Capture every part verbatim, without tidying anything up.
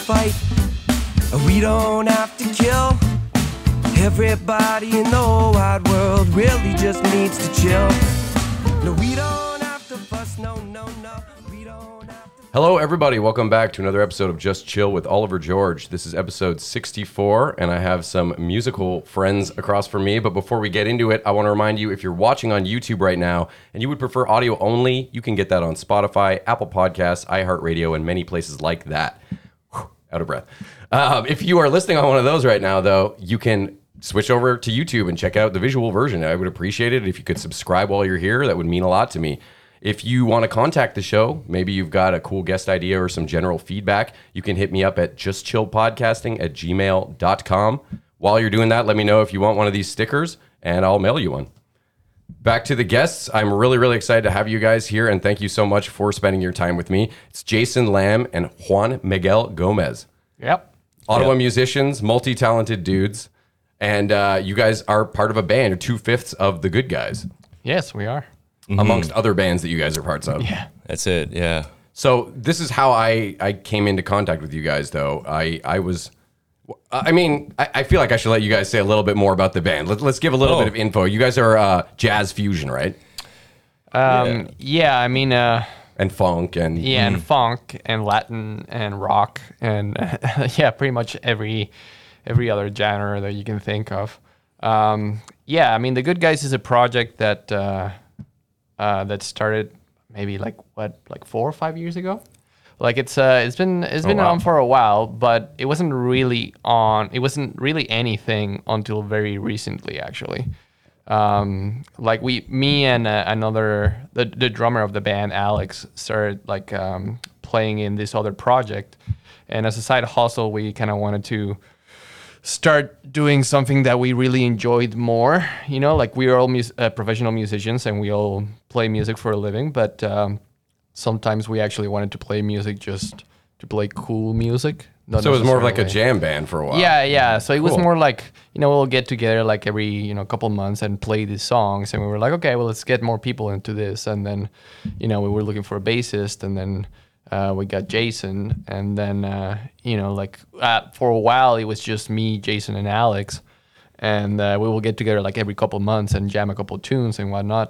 fight. We don't have to kill. Everybody in the whole wide world really just needs to chill. No, we don't have to fuss. No, no, no. We don't have to. Hello, everybody. Welcome back to another episode of Just Chill with Oliver George. This is episode sixty-four, and I have some musical friends across from me. But before we get into it, I want to remind you, if you're watching on YouTube right now and you would prefer audio only, you can get that on Spotify, Apple Podcasts, iHeartRadio, and many places like that. Whew, out of breath. Um, if you are listening on one of those right now, though, you can switch over to YouTube and check out the visual version. I would appreciate it if you could subscribe while you're here. That would mean a lot to me. If you want to contact the show, maybe you've got a cool guest idea or some general feedback, you can hit me up at just chill podcasting at gmail dot com. While you're doing that, let me know if you want one of these stickers, and I'll mail you one. Back to the guests. I'm really, really excited to have you guys here, and thank you so much for spending your time with me. It's Jason Lamb and Juan Miguel Gomez. Yep. Ottawa yep. musicians, multi-talented dudes. And uh, you guys are part of a band, or two-fifths of The Good Guys. Yes, we are. Mm-hmm. Amongst other bands that you guys are parts of. Yeah. That's it, yeah. So this is how I, I came into contact with you guys, though. I, I was... I mean, I, I feel like I should let you guys say a little bit more about the band. Let, let's give a little oh. bit of info. You guys are uh, jazz fusion, right? Um, yeah. yeah, I mean... Uh, and funk and... Yeah, and mm. funk and Latin and rock and... yeah, pretty much every... every other genre that you can think of. Um, yeah, I mean, The Good Guys is a project that uh, uh, that started maybe like what, like four or five years ago. Like it's uh, it's been it's been oh, wow. on for a while, but it wasn't really on. It wasn't really anything until very recently, actually. Um, like we, me and uh, another the the drummer of the band, Alex, started like um, playing in this other project, and as a side hustle, we kind of wanted to start doing something that we really enjoyed more, you know, like we are all mus- uh, professional musicians and we all play music for a living, but um, sometimes we actually wanted to play music just to play cool music. Not so it was more of like a jam band for a while. Yeah, yeah. So it cool. was more like, you know, we'll get together like every, you know, couple months and play these songs. And we were like, okay, well, let's get more people into this. And then, you know, we were looking for a bassist and then Uh, we got Jason, and then, uh, you know, like uh, for a while, it was just me, Jason, and Alex. And uh, we will get together like every couple months and jam a couple tunes and whatnot.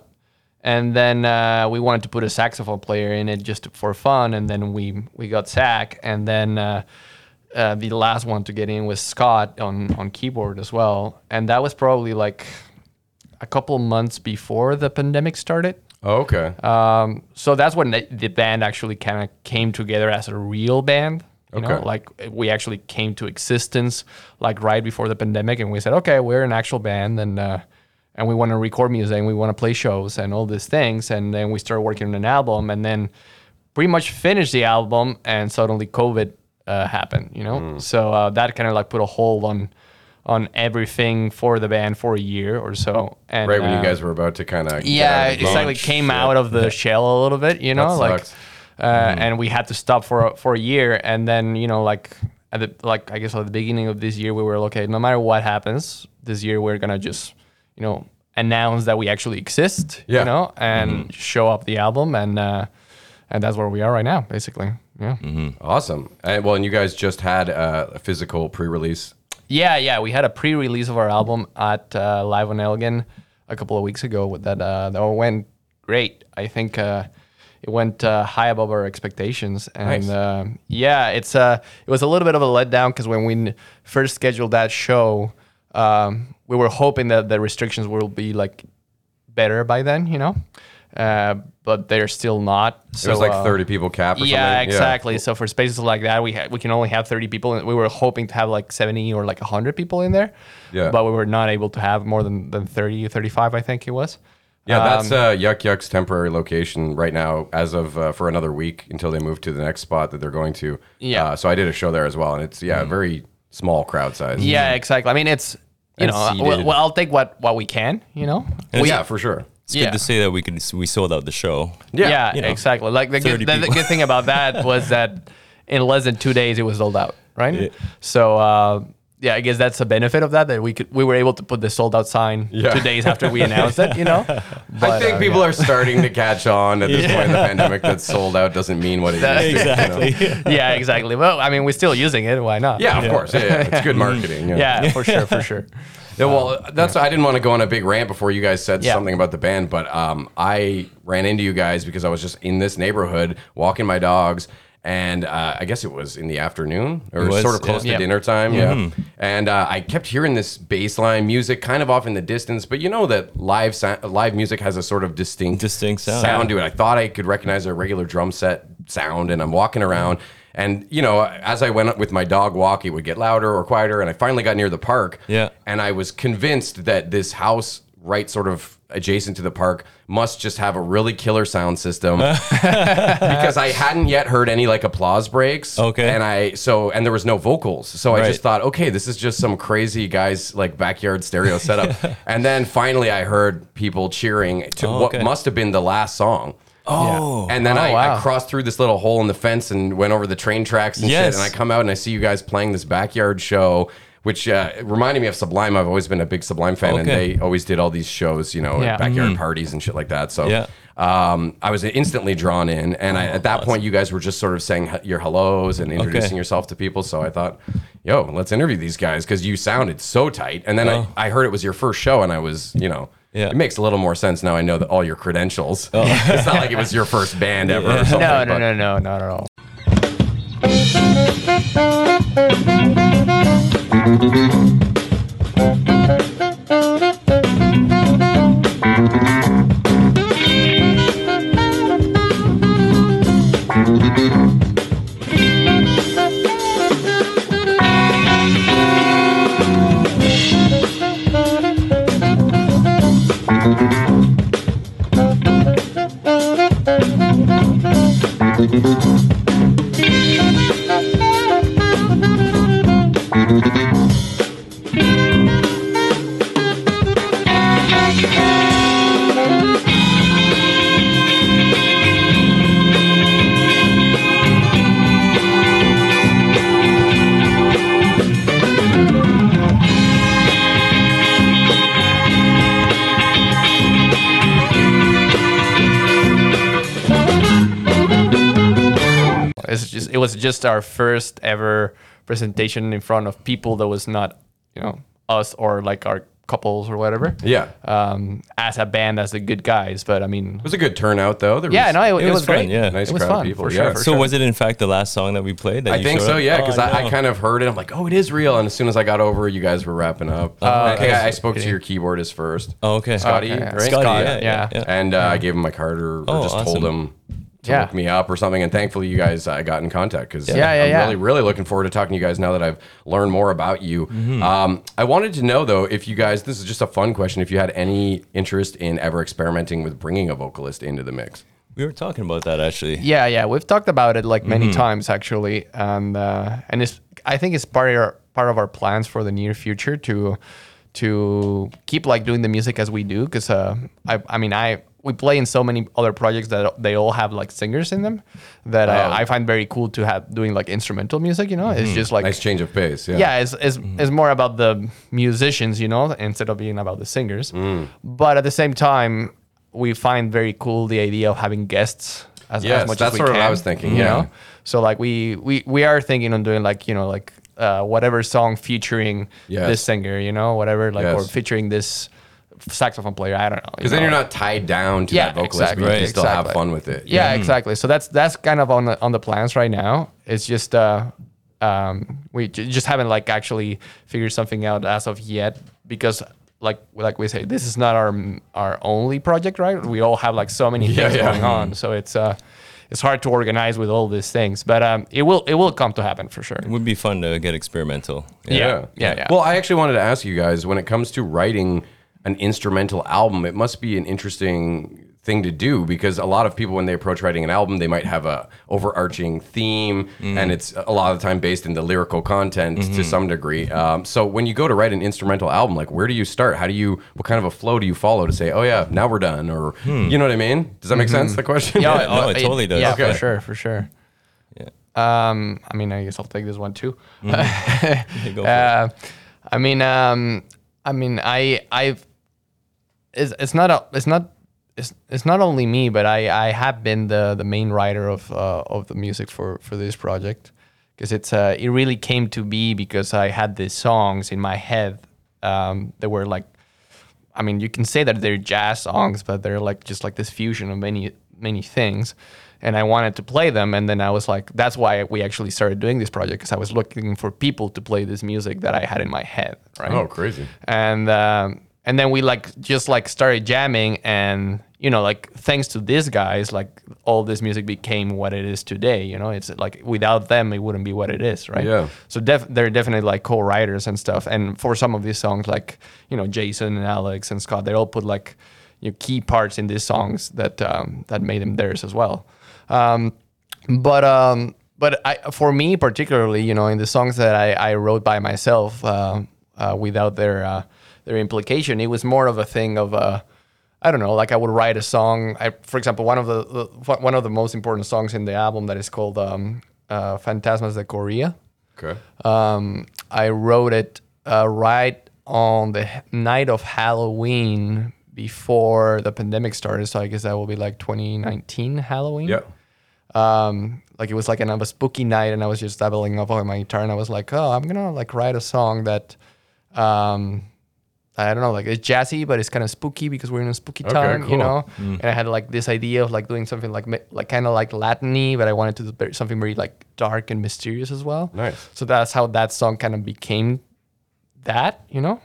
And then uh, we wanted to put a saxophone player in it just for fun. And then we, we got Zach. And then uh, uh, the last one to get in was Scott on, on keyboard as well. And that was probably like a couple months before the pandemic started. Oh, okay. Um, so that's when the, the band actually kind of came together as a real band. You okay. know, like we actually came to existence like right before the pandemic, and we said, okay, we're an actual band, and uh, and we want to record music, and we want to play shows, and all these things, and then we started working on an album, and then pretty much finished the album, and suddenly COVID uh, happened. You know, mm. so uh, that kind of like put a hold on. on everything for the band for a year or so. And, right when uh, you guys were about to kind of... Yeah, exactly. Came yeah. out of the yeah. shell a little bit, you know? That sucks. Like, uh, mm. And we had to stop for a, for a year. And then, you know, like, at the, like I guess at the beginning of this year, we were, okay, no matter what happens, this year we're going to just, you know, announce that we actually exist, yeah. you know, and mm-hmm. show up the album. And uh, and that's where we are right now, basically. Yeah. Mm-hmm. Awesome. And, well, and you guys just had uh, a physical pre-release... Yeah, yeah, we had a pre-release of our album at uh, Live on Elgin a couple of weeks ago. With that, uh, that went great. I think uh, it went uh, high above our expectations. And nice. uh, yeah, it's uh, it was a little bit of a letdown because when we first scheduled that show, um, we were hoping that the restrictions will be like better by then, you know. Uh, but they're still not. So, it was like uh, thirty people cap or yeah, something. Exactly. Yeah, exactly. So for spaces like that, we ha- we can only have thirty people. And we were hoping to have like seventy or like one hundred people in there. Yeah. But we were not able to have more than, than thirty, thirty-five, I think it was. Yeah, um, that's uh, Yuck Yuck's temporary location right now as of uh, for another week until they move to the next spot that they're going to. Yeah. Uh, so I did a show there as well. And it's, yeah, mm. very small crowd size. Yeah, exactly. I mean, it's, you and know, well, well, I'll take what, what we can, you know. We, yeah, for sure. It's yeah. good to say that we could we sold out the show. Yeah, yeah you know, exactly. Like the good, the, the good thing about that was that in less than two days it was sold out, right? Yeah. So uh, yeah, I guess that's the benefit of that, that we could we were able to put the sold out sign yeah. two days after we announced it, you know? But, I think uh, people yeah. are starting to catch on at this yeah. point in the pandemic that sold out doesn't mean what it that, is. Exactly. You know? Yeah, exactly. Well, I mean, we're still using it. Why not? Yeah, of yeah. course. Yeah, yeah. It's good marketing. Yeah, yeah for sure, for sure. Yeah, well, that's I didn't want to go on a big rant before you guys said yeah. something about the band, but um, I ran into you guys because I was just in this neighborhood walking my dogs, and uh, I guess it was in the afternoon or was, sort of close yeah. to yep. dinner time. Mm-hmm. Yeah, and uh, I kept hearing this bass line music kind of off in the distance, but you know that live sa- live music has a sort of distinct distinct sound, sound yeah. to it. I thought I could recognize a regular drum set sound, and I'm walking around. And, you know, as I went up with my dog walk, it would get louder or quieter. And I finally got near the park. Yeah. And I was convinced that this house right sort of adjacent to the park must just have a really killer sound system because I hadn't yet heard any like applause breaks. Okay. And I so and there was no vocals. So right. I just thought, okay, this is just some crazy guy's like backyard stereo setup. yeah. And then finally I heard people cheering to oh, okay. what must have been the last song. Oh, yeah. And then oh, I, wow. I crossed through this little hole in the fence and went over the train tracks and yes. shit. And I come out and I see you guys playing this backyard show, which uh, reminded me of Sublime. I've always been a big Sublime fan, okay. and they always did all these shows, you know, yeah. at backyard mm-hmm. parties and shit like that. So yeah. um, I was instantly drawn in. And oh, I, at that awesome. point, you guys were just sort of saying your hellos and introducing okay. yourself to people. So I thought, yo, let's interview these guys because you sounded so tight. And then oh. I, I heard it was your first show and I was, you know. Yeah. It makes a little more sense now I know that all your credentials. Oh. It's not like it was your first band ever yeah. or something. No, no, but. no, no, not at all. It was just our first ever presentation in front of people that was not, you know, us or like our couples or whatever. Yeah. Um, as a band, as the Good Guys, but I mean, it was a good turnout though. There yeah, was, no, it, it, it was, was great. Fun, yeah, nice crowd of people. Sure, yeah. So sure. was it in fact the last song that we played? That I you think so. Up? Yeah, because oh, I, I, I kind of heard it. I'm like, oh, it is real. And as soon as I got over, you guys were wrapping up. Oh, I, okay. I, I spoke okay. to your keyboardist first. Oh, okay. Scotty, okay. right? Scotty, Scott, yeah, yeah. yeah. And uh, yeah. I gave him my card or, or oh, just awesome. told him. To yeah. look me up or something, and thankfully you guys I uh, got in contact because yeah, yeah, I'm yeah. really really looking forward to talking to you guys now that I've learned more about you. Mm-hmm. Um, I wanted to know though if you guys, this is just a fun question, if you had any interest in ever experimenting with bringing a vocalist into the mix. We were talking about that actually. Yeah, yeah, we've talked about it like many mm-hmm. times actually, and uh, and it's I think it's part of our part of our plans for the near future to to keep like doing the music as we do because uh, I I mean I. we play in so many other projects that they all have like singers in them that oh. I, I find very cool to have doing like instrumental music, you know, mm-hmm. it's just like nice change of pace. Yeah. Yeah. It's, it's, mm-hmm. it's more about the musicians, you know, instead of being about the singers. Mm. But at the same time, we find very cool the idea of having guests as, yes, as much as we can. That's sort of what I was thinking, you yeah. know? So like we, we, we are thinking on doing like, you know, like uh, whatever song featuring yes. this singer, you know, whatever, like, yes. or featuring this saxophone player, I don't know. Because then you're not tied down to yeah, that vocalist, exactly, but you can still exactly. have fun with it. Yeah, yeah, exactly. So that's that's kind of on the on the plans right now. It's just uh, um, we j- just haven't like actually figured something out as of yet because like like we say, this is not our our only project, right? We all have like so many yeah, things yeah. going on, so it's uh, it's hard to organize with all these things, but um, it will it will come to happen for sure. It would be fun to get experimental. Yeah, yeah, yeah. yeah, yeah. Well, I actually wanted to ask you guys when it comes to writing an instrumental album, it must be an interesting thing to do because a lot of people when they approach writing an album, they might have a overarching theme mm. and it's a lot of the time based in the lyrical content mm-hmm. to some degree. Um, so when you go to write an instrumental album, like where do you start? How do you, what kind of a flow do you follow to say, oh yeah, now we're done or hmm. you know what I mean? Does that make mm-hmm. sense, the question? Yeah, oh, it totally does. Yeah, okay. for sure, for sure. Yeah. Um, I mean, I guess I'll take this one too. Mm-hmm. Okay, go for uh, it. I mean, um, I mean, I, I've. It's it's not a, it's not it's it's not only me, but I, I have been the, the main writer of uh, of the music for, for this project, because it's uh, it really came to be because I had these songs in my head um, that were like, I mean, you can say that they're jazz songs, but they're like just like this fusion of many many things. And I wanted to play them, and then I was like, that's why we actually started doing this project, because I was looking for people to play this music that I had in my head, right? Oh, crazy. And um, and then we like just like started jamming, and you know, like thanks to these guys, like all this music became what it is today. You know, it's like without them, it wouldn't be what it is, right? Yeah. So def- they're definitely like co-writers and stuff. And for some of these songs, like you know, Jason and Alex and Scott, they all put like you know, key parts in these songs that um, that made them theirs as well. Um, but, um, but I, for me particularly, you know, in the songs that I, I wrote by myself, uh, uh, without their, uh, their implication, it was more of a thing of, uh, I don't know, like I would write a song. I, for example, one of the, the, one of the most important songs in the album that is called, um, uh, Fantasmas de Corea. Okay. Um, I wrote it, uh, right on the night of Halloween before the pandemic started. So I guess that will be like twenty nineteen Halloween. Yeah. Um, like it was like another spooky night, and I was just doubling up on my guitar, and I was like, oh, I'm gonna like write a song that, um, I don't know, like it's jazzy, but it's kind of spooky because we're in a spooky okay, time, cool. you know? Mm. And I had like this idea of like doing something like, like kind of like Latin-y, but I wanted to do something very like dark and mysterious as well. Nice. So that's how that song kind of became that, you know?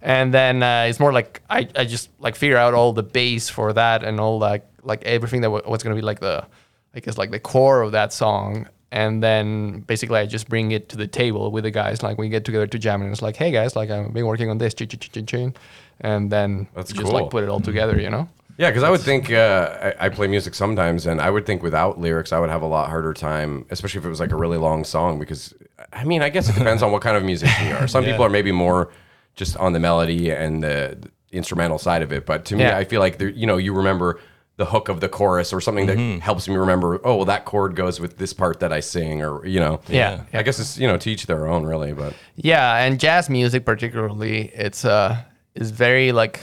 And then uh, it's more like, I, I just like figure out all the bass for that and all like, like everything that w- what's gonna be like the, I guess like the core of that song, and then basically I just bring it to the table with the guys. Like we get together to jam, and it's like, hey guys, like I've been working on this, and then that's just cool. like put it all together, you know? Yeah, because I would think uh, I, I play music sometimes, and I would think without lyrics I would have a lot harder time, especially if it was like a really long song. Because I mean, I guess it depends on what kind of musician you are. Some yeah. people are maybe more just on the melody and the, the instrumental side of it, but to me, yeah. I feel like there, you know, you remember the hook of the chorus or something that mm-hmm. helps me remember, oh, well, that chord goes with this part that I sing, or, you know. Yeah. yeah. I guess it's, you know, to each their own, really, but. Yeah, and jazz music particularly, it's uh, is very, like,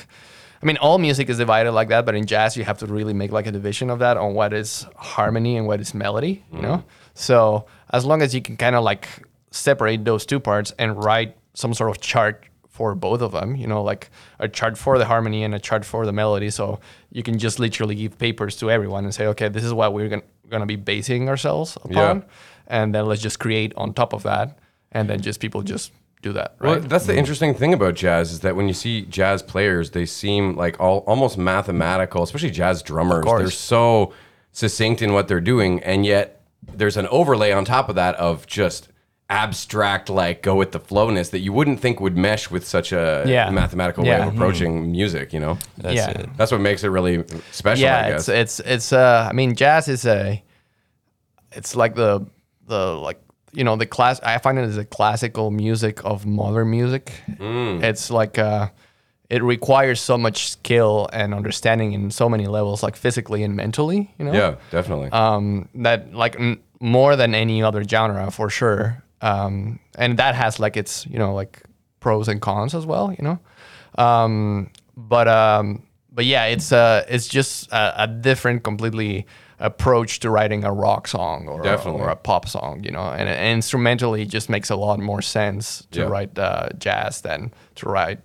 I mean, all music is divided like that, but in jazz, you have to really make, like, a division of that on what is harmony and what is melody, you mm-hmm. know? So as long as you can kind of, like, separate those two parts and write some sort of chart for both of them, you know, like a chart for the harmony and a chart for the melody. So you can just literally give papers to everyone and say, okay, this is what we're going to be basing ourselves upon. Yeah. And then let's just create on top of that. And then just people just do that. Right. Well, that's the interesting thing about jazz is that when you see jazz players, they seem like all almost mathematical, especially jazz drummers. They're so succinct in what they're doing. And yet there's an overlay on top of that of just abstract, like go with the flowness that you wouldn't think would mesh with such a yeah. mathematical yeah. way of approaching mm-hmm. music, you know? That's yeah. it. That's what makes it really special, yeah, I guess. Yeah, it's, it's, it's uh, I mean, jazz is a, it's like the, the, like, you know, the class, I find it as a classical music of modern music. Mm. It's like, uh, it requires so much skill and understanding in so many levels, like physically and mentally, you know? Yeah, definitely. Um, that, like, n- more than any other genre, for sure. Um, and that has like its, you know, like pros and cons as well, you know? Um, but, um, but yeah, it's, uh, it's just a, a different completely approach to writing a rock song or, a, or a pop song, you know, and, and instrumentally it just makes a lot more sense to yeah. write, uh, jazz than to write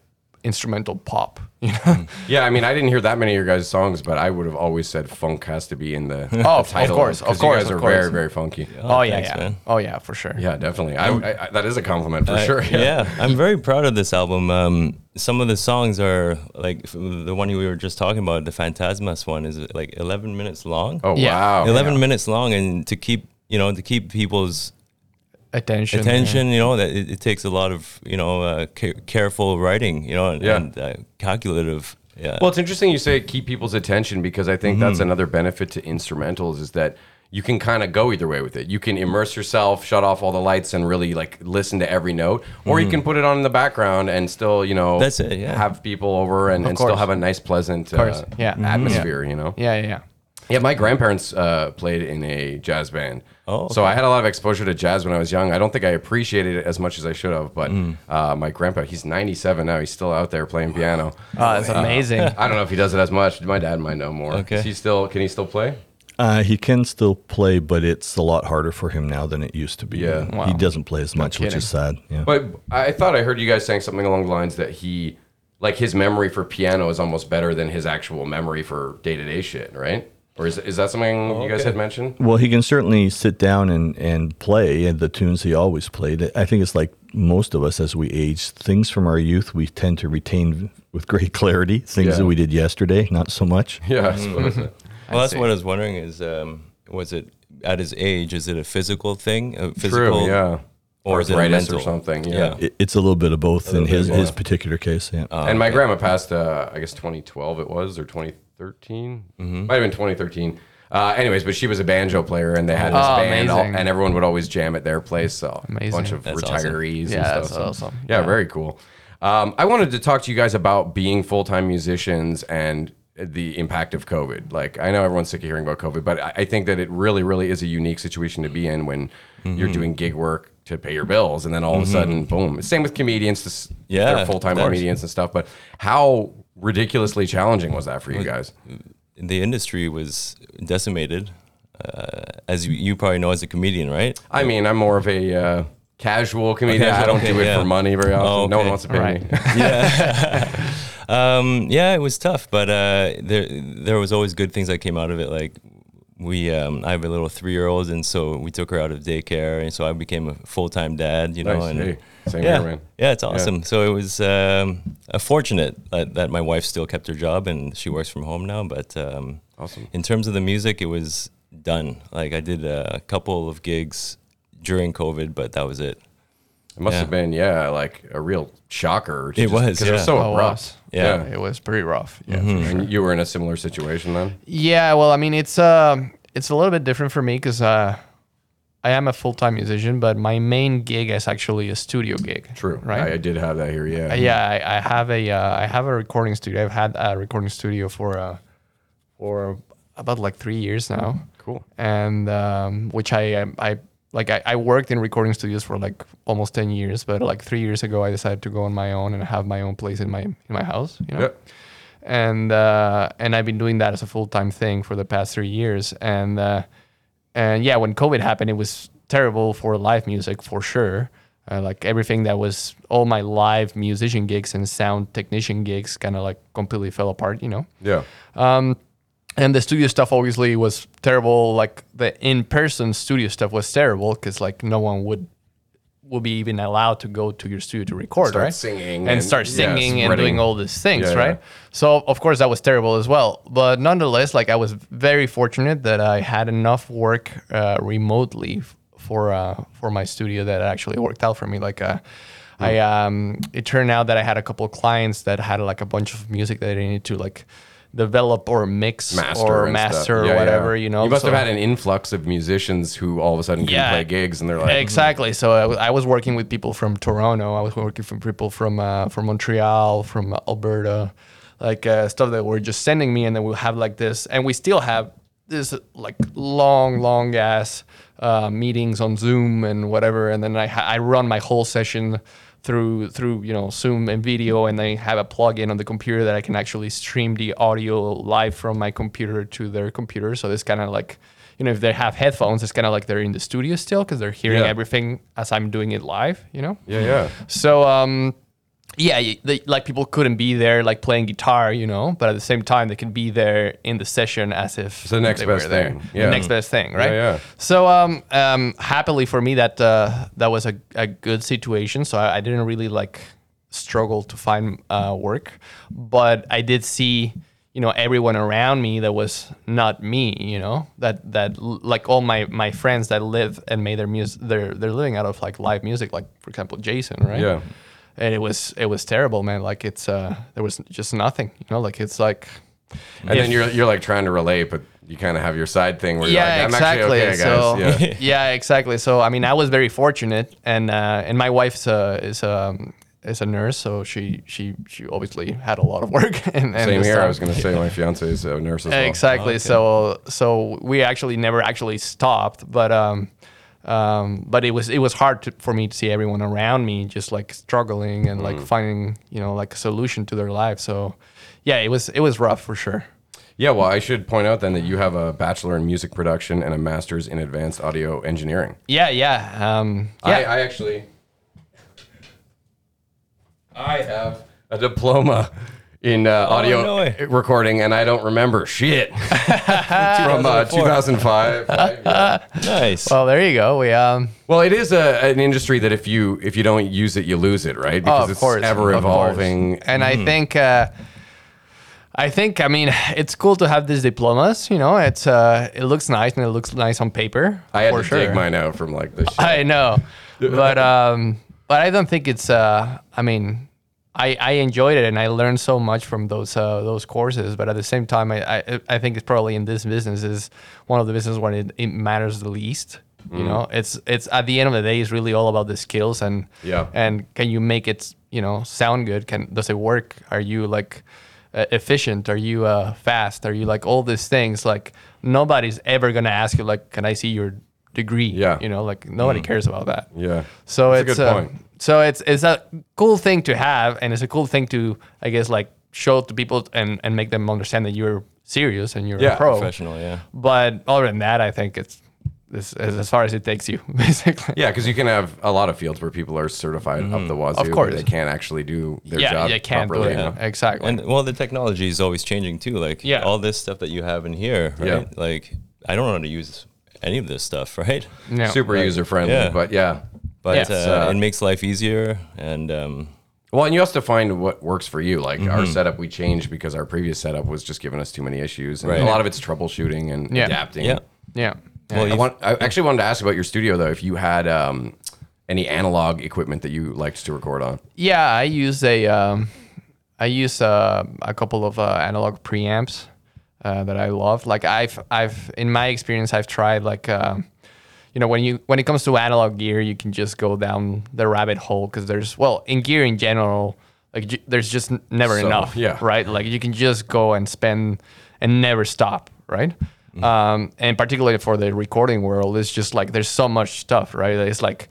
instrumental pop, you know? Yeah, I mean, I didn't hear that many of your guys' songs, but I would have always said funk has to be in the, oh, the title. Of course, of course. You guys are very, very funky. Oh, oh yeah, thanks, yeah. Man. Oh, yeah, for sure. Yeah, definitely. I, I, I, that is a compliment for uh, sure. Yeah. yeah, I'm very proud of this album. Um, some of the songs are, like, the one we were just talking about, the Fantasmas one, is like eleven minutes long. Oh, yeah. wow. eleven yeah. minutes long, and to keep, you know, to keep people's attention attention yeah. you know, that it, it takes a lot of, you know, uh, ca- careful writing, you know, and, yeah. and uh, calculative. Yeah well, it's interesting you say keep people's attention, because I think mm-hmm. that's another benefit to instrumentals, is that you can kind of go either way with it. You can immerse yourself, shut off all the lights, and really like listen to every note, or mm-hmm. you can put it on in the background and still, you know, that's it yeah. have people over and, and still have a nice pleasant uh, yeah. atmosphere, yeah. you know. yeah yeah yeah Yeah, my grandparents uh, played in a jazz band. Oh, okay. So I had a lot of exposure to jazz when I was young. I don't think I appreciated it as much as I should have, but mm. uh, my grandpa, he's ninety-seven now. He's still out there playing piano. Oh, that's uh, amazing. I don't know if he does it as much. My dad might know more. Okay. Is he still, can he still play? Uh, he can still play, but it's a lot harder for him now than it used to be. Yeah. Wow. He doesn't play as much, which is sad. Yeah. But I thought I heard you guys saying something along the lines that he, like his memory for piano is almost better than his actual memory for day-to-day shit, right? Or is is that something oh, okay. you guys had mentioned? Well, he can certainly sit down and, and play the tunes he always played. I think it's like most of us as we age, things from our youth we tend to retain with great clarity. Things yeah. that we did yesterday, not so much. Yeah, I suppose. Mm-hmm. I well, that's see. What I was wondering is, um, was it at his age, is it a physical thing? A physical, True, yeah. Or is it mental or something? Yeah. yeah. It's a little bit of both in his, his particular case. Yeah. Um, and my yeah. grandma passed, uh, I guess, twenty twelve it was, or twenty thirteen Mm-hmm. Might have been twenty thirteen Uh, anyways, but she was a banjo player, and they had this oh, band, all, and everyone would always jam at their place. So amazing. A bunch of that's retirees awesome. And yeah, stuff. That's so, awesome. Yeah, yeah, very cool. Um, I wanted to talk to you guys about being full-time musicians and the impact of COVID. Like, I know everyone's sick of hearing about COVID, but I, I think that it really, really is a unique situation to be in when mm-hmm. you're doing gig work to pay your bills, and then all mm-hmm. of a sudden, boom. Same with comedians, this, yeah, they're full-time comedians and stuff, but how ridiculously challenging was that for you guys? The industry was decimated, uh, as you, you probably know as a comedian, right? I mean, I'm more of a... Uh, Casual comedian. Okay, I don't okay, do it yeah. for money very often. Oh, okay. No one wants to pay right. me. yeah, um, yeah, it was tough, but uh, there there was always good things that came out of it. Like we, um, I have a little three-year-old, and so we took her out of daycare, and so I became a full-time dad. You know, nice. And hey, same yeah, here, man. yeah, it's awesome. Yeah. So it was um, fortunate that, that my wife still kept her job, and she works from home now. But um, awesome. In terms of the music, it was done. Like I did a couple of gigs during COVID, but that was it. It must yeah. have been, yeah, like a real shocker. It just, was, because yeah. it was so oh, rough. Yeah. yeah, it was pretty rough. Yeah, mm-hmm. sure. And you were in a similar situation then? Yeah, well, I mean, it's uh, it's a little bit different for me because uh, I am a full-time musician, but my main gig is actually a studio gig. True, right? I, I did have that here, yeah. Uh, yeah, I, I have a uh, I have a recording studio. I've had a recording studio for uh, for about like three years now. Cool. And um, which I I... Like I, I worked in recording studios for like almost ten years, but like three years ago, I decided to go on my own and have my own place in my in my house, you know? Yep. And uh, and I've been doing that as a full-time thing for the past three years. And, uh, and yeah, when COVID happened, it was terrible for live music for sure. Uh, like everything that was, all my live musician gigs and sound technician gigs kind of like completely fell apart, you know? Yeah. Um, And the studio stuff obviously was terrible. Like the in-person studio stuff was terrible because like no one would would be even allowed to go to your studio to record, start right? Singing and, and start singing yeah, and doing all these things, yeah, right? Yeah. So of course that was terrible as well. But nonetheless, like I was very fortunate that I had enough work uh, remotely for uh, for my studio that actually worked out for me. Like. Uh, I um, it turned out that I had a couple of clients that had like a bunch of music that I needed to like. develop or mix master or master yeah, or whatever, yeah. you know. You must so, have had an influx of musicians who all of a sudden can yeah, play gigs and they're like... Exactly. Mm-hmm. So I, w- I was working with people from Toronto. I was working with people from uh, from Montreal, from Alberta, like uh, stuff that were just sending me, and then we'll have like this. And we still have this like long, long ass uh, meetings on Zoom and whatever. And then I, ha- I run my whole session through through you know Zoom and video, and they have a plug-in on the computer that I can actually stream the audio live from my computer to their computer. So it's kind of like, you know, if they have headphones, it's kind of like they're in the studio still because they're hearing yeah. everything as I'm doing it live, you know. Yeah, yeah. So um, yeah, they, like people couldn't be there like playing guitar, you know, but at the same time they can be there in the session as if it's the next best thing. Yeah. The next best thing, right? Yeah, yeah. So um, um, happily for me that uh, that was a, a good situation. So I, I didn't really like struggle to find uh, work, but I did see, you know, everyone around me that was not me, you know, that that like all my, my friends that live and made their music, their their living out of like live music, like for example Jason, right? Yeah. And it was it was terrible, man. Like it's uh, there was just nothing, you know. Like it's like, and if, then you're you're like trying to relate, but you kind of have your side thing where you're yeah, like, I'm exactly. actually okay, guys. So, yeah. yeah, exactly. So I mean, I was very fortunate, and uh, and my wife's uh, is um is a nurse, so she she she obviously had a lot of work. And, and Same here. Stuff. I was going to say my fiance is a nurse as well. Exactly. Oh, okay. So so we actually never actually stopped, but um, um, but it was it was hard to, for me to see everyone around me just like struggling and mm. like finding you know like a solution to their life. So yeah, it was it was rough for sure. Yeah, well, I should point out then that you have a bachelor in music production and a master's in advanced audio engineering. Yeah, yeah. Um, yeah. I, I actually, I have a diploma in uh, audio oh, no recording, and I don't remember shit from uh, two thousand five. Right? Nice. Well, there you go. We um. Well, it is a an industry that if you if you don't use it, you lose it, right? Because oh, of course. It's ever evolving. And mm. I think. Uh, I think, I mean, it's cool to have these diplomas, you know, it's, uh, it looks nice and it looks nice on paper. I had to sure. dig mine out from like this shit. I know, but, um, but I don't think it's, uh, I mean, I, I enjoyed it and I learned so much from those, uh, those courses, but at the same time, I, I, I think it's probably in this business is one of the businesses when it, it matters the least. You know, mm. it's it's at the end of the day, it's really all about the skills and, yeah. and can you make it, you know, sound good? Can, does it work? Are you like... Uh, efficient? Are you uh, fast? Are you like all these things? Like nobody's ever gonna ask you like, "Can I see your degree?" Yeah, you know, like nobody mm. cares about that. Yeah, so That's it's a good um, point. So it's it's a cool thing to have, and it's a cool thing to I guess like show to people and and make them understand that you're serious and you're yeah, a pro professional. Yeah, but other than that, I think it's. This is as far as it takes you, basically. Yeah, because you can have a lot of fields where people are certified mm-hmm. up the wazoo, of course. But they can't actually do their yeah, job they can't properly. Do it. You know? Exactly. And well, the technology is always changing too. Like yeah. all this stuff that you have in here, right? Yeah. Like I don't know how to use any of this stuff, right? No. Super like, user friendly, yeah. but yeah, but yeah. Uh, uh, it makes life easier. And um, well, and you have to find what works for you. Like mm-hmm. our setup, we changed because our previous setup was just giving us too many issues, and right. a lot of it's troubleshooting and yeah. adapting. Yeah. Yeah. Yeah, well, I, want, I actually wanted to ask about your studio, though, if you had um, any analog equipment that you liked to record on. Yeah, I use a, um, I use uh, a couple of uh, analog preamps uh, that I love. Like I've, I've, in my experience, I've tried like, uh, you know, when you when it comes to analog gear, you can just go down the rabbit hole because there's, well, in gear in general, like j- there's just never so, enough, yeah. right? Like you can just go and spend and never stop, right? Um, and particularly for the recording world, it's just like there's so much stuff, right? It's like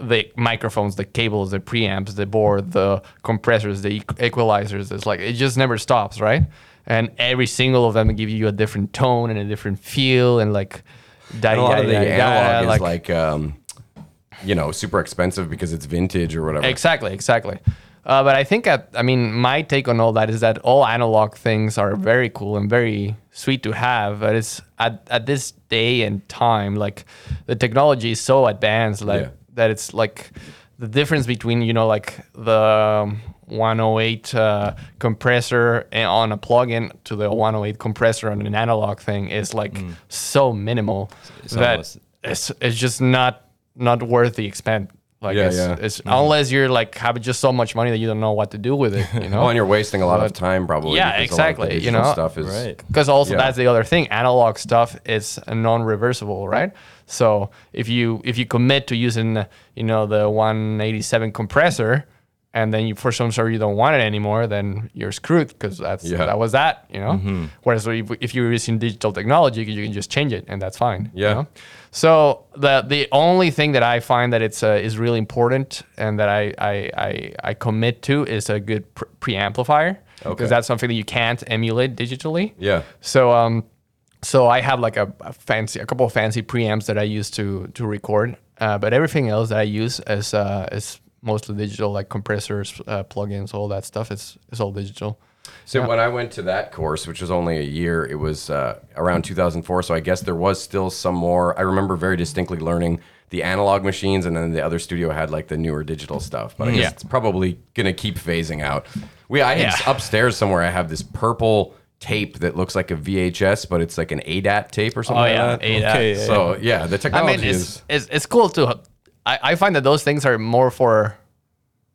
the microphones, the cables, the preamps, the board, the compressors, the equalizers. It's like it just never stops, right? And every single of them give you a different tone and a different feel, and like da- and a lot da- of the da- analog da- is like, like um, you know, super expensive because it's vintage or whatever. Exactly, exactly. Uh, but I think, at, I mean, my take on all that is that all analog things are very cool and very sweet to have. But it's at, at this day and time, like the technology is so advanced like, yeah. that it's like the difference between, you know, like the one oh eight uh, compressor on a plug-in to the one oh eight compressor on an analog thing is like mm. so minimal it's that almost... it's, it's just not, not worth the expense. Like yeah, it's, yeah. it's mm-hmm. unless you're like have just so much money that you don't know what to do with it, you know. Well, and you're wasting a lot but, of time probably. Yeah, exactly. You know, stuff is right. Because also yeah. that's the other thing. Analog stuff is non-reversible, right? So if you if you commit to using you know the one eighty-seven compressor, and then you for some sort you don't want it anymore, then you're screwed because that's yeah. that was that, you know. Mm-hmm. Whereas if, if you're using digital technology, you can just change it and that's fine. Yeah. You know? So the the only thing that I find that it's uh, is really important and that I I I, I commit to is a good pre- preamplifier because okay. that's something that you can't emulate digitally. Yeah. So um, so I have like a, a fancy a couple of fancy preamps that I use to to record, uh, but everything else that I use is uh, is mostly digital, like compressors, uh, plugins, all that stuff. It's it's all digital. So yeah. when I went to that course, which was only a year, it was uh, around two thousand four. So I guess there was still some more. I remember very distinctly learning the analog machines, and then the other studio had like the newer digital stuff. But I guess yeah. it's probably gonna keep phasing out. We I yeah. upstairs somewhere. I have this purple tape that looks like a V H S, but it's like an A D A T tape or something. Oh yeah, like that. A D A T. Okay, yeah, so yeah, the technology I mean, it's, is it's, it's cool to. I find that those things are more for,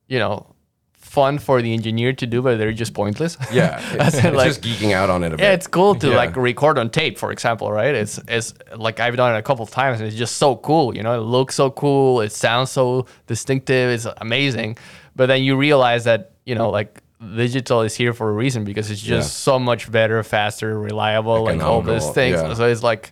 you know, fun for the engineer to do, but they're just pointless. Yeah, it, in, like, it's just geeking out on it a bit. Yeah, it's cool to yeah. like record on tape, for example, right? It's it's like I've done it a couple of times, and it's just so cool. You know, it looks so cool, it sounds so distinctive, it's amazing. But then you realize that, you know, like digital is here for a reason because it's just yeah. so much better, faster, reliable, like, and all those things. Yeah. So it's like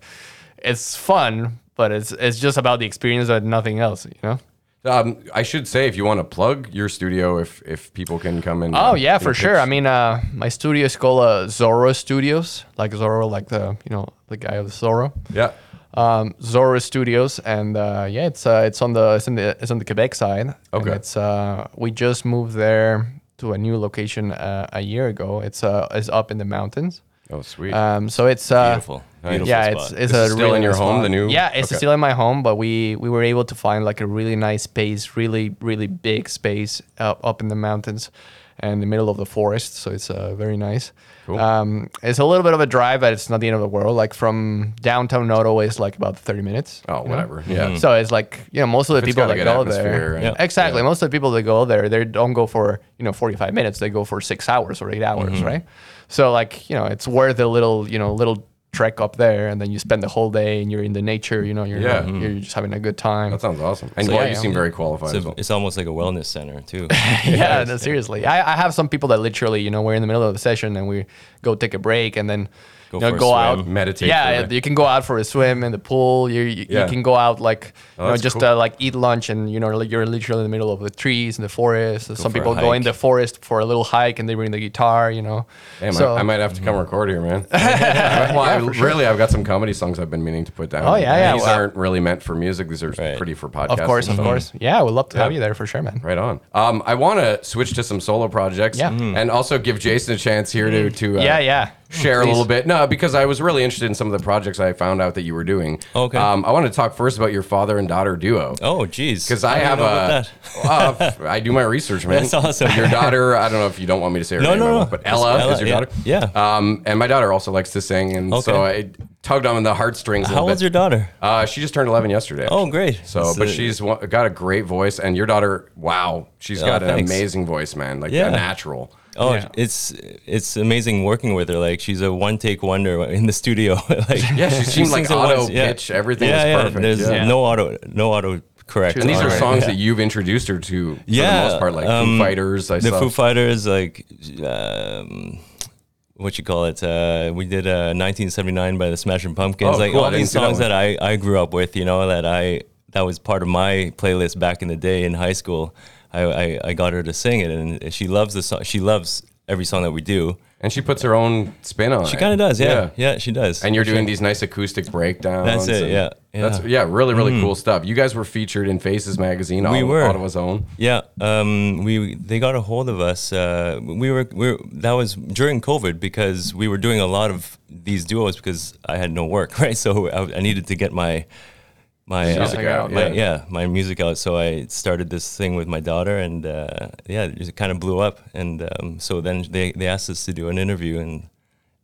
it's fun, but it's it's just about the experience and nothing else. You know. Um, I should say, if you want to plug your studio, if if people can come in. Oh, uh, yeah, for pitch. Sure. I mean, uh, my studio is called uh, Zorro Studios, like Zorro, like the, you know, the guy of the Zorro. Yeah. Um, Zorro Studios, and uh, yeah, it's uh, it's on the it's in the it's on the Quebec side. Okay. And it's uh, we just moved there to a new location uh, a year ago. It's uh, it's up in the mountains. Oh, sweet. Um, so it's uh, beautiful. Beautiful yeah, spot. it's it's a still really in your nice home. Spot. The new yeah, it's okay. still in my home, but we we were able to find like a really nice space, really really big space uh, up in the mountains, and in the middle of the forest. So it's uh, very nice. Cool. Um, it's a little bit of a drive, but it's not the end of the world. Like from downtown Ottawa, it's like about thirty minutes. Oh, whatever. Know? Yeah. Mm-hmm. So it's like, you know, most of the people that go there. And, yeah. Exactly. Yeah. Most of the people that go there, they don't go for, you know, forty-five minutes. They go for six hours or eight hours, mm-hmm. right? So like, you know, it's worth a little, you know, little trek up there, and then you spend the whole day and you're in the nature, you know, you're yeah. not, you're just having a good time. That sounds awesome. And so, yeah, you seem very qualified. So as well. It's almost like a wellness center too. yeah, no, seriously. I, I have some people that literally, you know, we're in the middle of the session and we go take a break and then go, you know, go out, meditate. Yeah, you can go out for a swim in the pool. You you, yeah. you can go out like, oh, you know, just cool. uh, like eat lunch, and you know, like you're literally in the middle of the trees in the forest. So some people go in the forest for a little hike, and they bring the guitar. You know, hey, so, I might have to come mm-hmm. record here, man. Well, yeah, I, sure. really, I've got some comedy songs I've been meaning to put down. Oh yeah, yeah. These well, aren't really meant for music. These are right. pretty for podcasts. Of course, of course. Yeah, we'd love to yeah. have you there for sure, man. Right on. Um, I want to switch to some solo projects. Yeah. Mm. And also give Jason a chance here to to uh, yeah yeah. share Please. a little bit. No, because I was really interested in some of the projects I found out that you were doing. Okay. Um, I want to talk first about your father and daughter duo. Oh, geez. Because I, I have a... uh, I do my research, man. That's awesome. Your daughter, I don't know if you don't want me to say her no, name, no, no. but Ella, Ella is your yeah. daughter. Yeah. Um, and my daughter also likes to sing, and okay. so I tugged on the heartstrings a little bit. How old's your daughter? Uh, she just turned eleven yesterday. Actually. Oh, great. So, That's But a... she's got a great voice, and your daughter, wow, she's oh, got an thanks. amazing voice, man. Like yeah. a natural. Oh, yeah. it's it's amazing working with her. Like, she's a one-take wonder in the studio. like Yeah, she seems like auto pitch. Yeah. Everything yeah, is yeah, perfect. There's yeah. no auto, no auto correct. And these are right. songs yeah. that you've introduced her to for yeah, the most part, like um, Foo Fighters. I the saw. Foo Fighters, like, um, what you call it? Uh, we did uh, nineteen seventy-nine by the Smashing Pumpkins. Oh, like, cool. all these songs that, that I, I grew up with, you know, that I that was part of my playlist back in the day in high school. I, I, I got her to sing it, and she loves the song. She loves every song that we do. And she puts her own spin on it. She kind of does, yeah. yeah. Yeah, she does. And you're doing these nice acoustic breakdowns. That's it, yeah. Yeah. That's, yeah, really, really mm. cool stuff. You guys were featured in Faces Magazine, we were. Ottawa's own. Yeah, um, we they got a hold of us. Uh, we were we were, that was during COVID, because we were doing a lot of these duos because I had no work, right? So I, I needed to get my... My, uh, music out, my yeah. yeah, my music out. So I started this thing with my daughter, and uh, yeah, it just kind of blew up. And um, so then they, they asked us to do an interview, and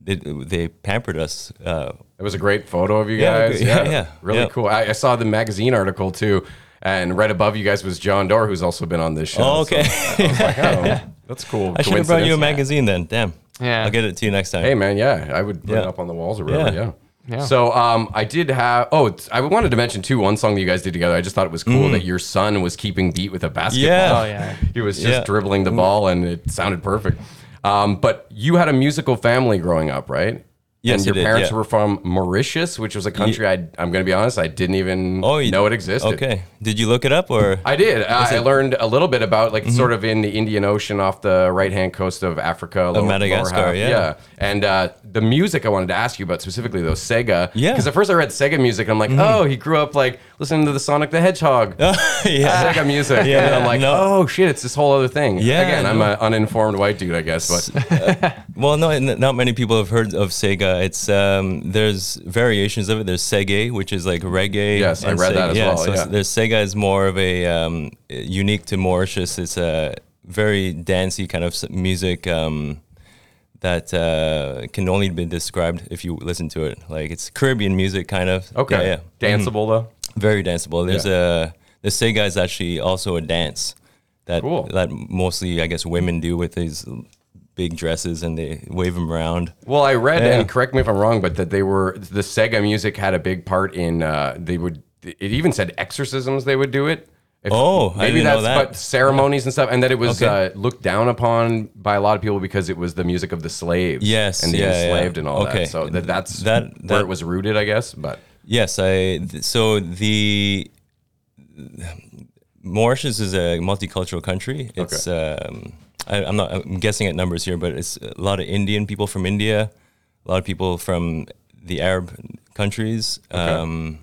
they, they pampered us. Uh, it was a great photo of you yeah, guys. Yeah, yeah, yeah. really yeah. cool. I, I saw the magazine article too, and right above you guys was John Doerr, who's also been on this show. Oh, okay. So I was like, oh, that's cool. I should have brought you a magazine then. Damn. Yeah. I'll get it to you next time. Hey man, yeah, I would put yeah. it up on the walls or whatever. Yeah. yeah. Yeah. So um, I did have, oh, it's, I wanted to mention too, one song that you guys did together. I just thought it was cool mm. that your son was keeping beat with a basketball. Yeah. Oh, yeah. He was just yeah. dribbling the ball, and it sounded perfect. Um, but you had a musical family growing up, right? Yes, and your did, parents yeah. were from Mauritius, which was a country, yeah. I, I'm going to be honest, I didn't even oh, you, know it existed. Okay. Did you look it up? or? I did. I, I learned a little bit about, like, mm-hmm. sort of in the Indian Ocean off the right-hand coast of Africa. Lower, Madagascar, yeah. yeah. And uh, the music I wanted to ask you about specifically, though, Sega. Yeah. Because at first I read Sega music, and I'm like, mm. oh, he grew up, like, listening to the Sonic the Hedgehog. yeah. Sega music. Yeah, and I'm like, no. oh, shit, it's this whole other thing. Yeah. Again, I'm an uninformed white dude, I guess. But uh, Well, no, not many people have heard of Sega. It's um, there's variations of it. There's Sega, which is like reggae. Yes, I read Sega. that as yeah, well. So yeah. There's Sega is more of a um, unique to Mauritius. It's a very dancey kind of music um, that uh, can only be described if you listen to it. Like it's Caribbean music, kind of. Okay. Yeah, yeah. Danceable mm-hmm. though. Very danceable. There's yeah. a the Sega is actually also a dance. that cool. that mostly, I guess, women do with these big dresses and they wave them around. Well, I read, yeah. and correct me if I'm wrong, but that they were, the Sega music had a big part in, uh, they would, it even said exorcisms they would do it. If, oh, maybe I didn't that's know that. But ceremonies yeah. and stuff, and that it was okay. uh, looked down upon by a lot of people because it was the music of the slaves, yes, and the yeah, enslaved yeah. and all okay. that. So that that's that, where that, it was rooted, I guess. But yes, I so the Mauritius is a multicultural country. It's okay. um, I, I'm not I'm guessing at numbers here, but it's a lot of Indian people from India, a lot of people from the Arab countries. Okay. Um,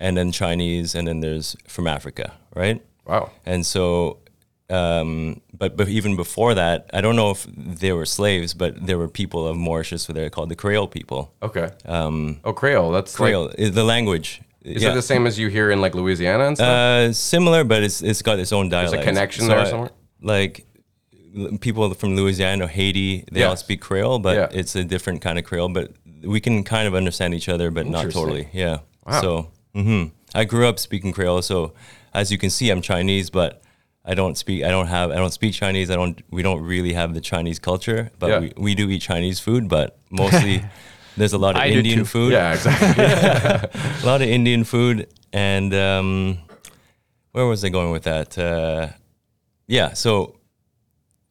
and then Chinese, and then there's from Africa, right? Wow. And so, um, but, but even before that, I don't know if they were slaves, but there were people of Mauritius, where they're called the Creole people. Okay. Um, oh, Creole, that's Creole, like, the language. Is yeah. it the same as you hear in like Louisiana and stuff? Uh, similar, but it's it's got its own dialect. There's a connection so there somewhere? Like people from Louisiana or Haiti, they yes. all speak Creole, but yeah. it's a different kind of Creole, but we can kind of understand each other, but not totally. Yeah. Wow. So. Mm-hmm. I grew up speaking Creole, so as you can see, I'm Chinese, but I don't speak. I don't have. I don't speak Chinese. I don't. We don't really have the Chinese culture, but yeah. we, we do eat Chinese food. But mostly, there's a lot of I Indian food. Yeah, exactly. A lot of Indian food, and um, where was I going with that? Uh, yeah. So,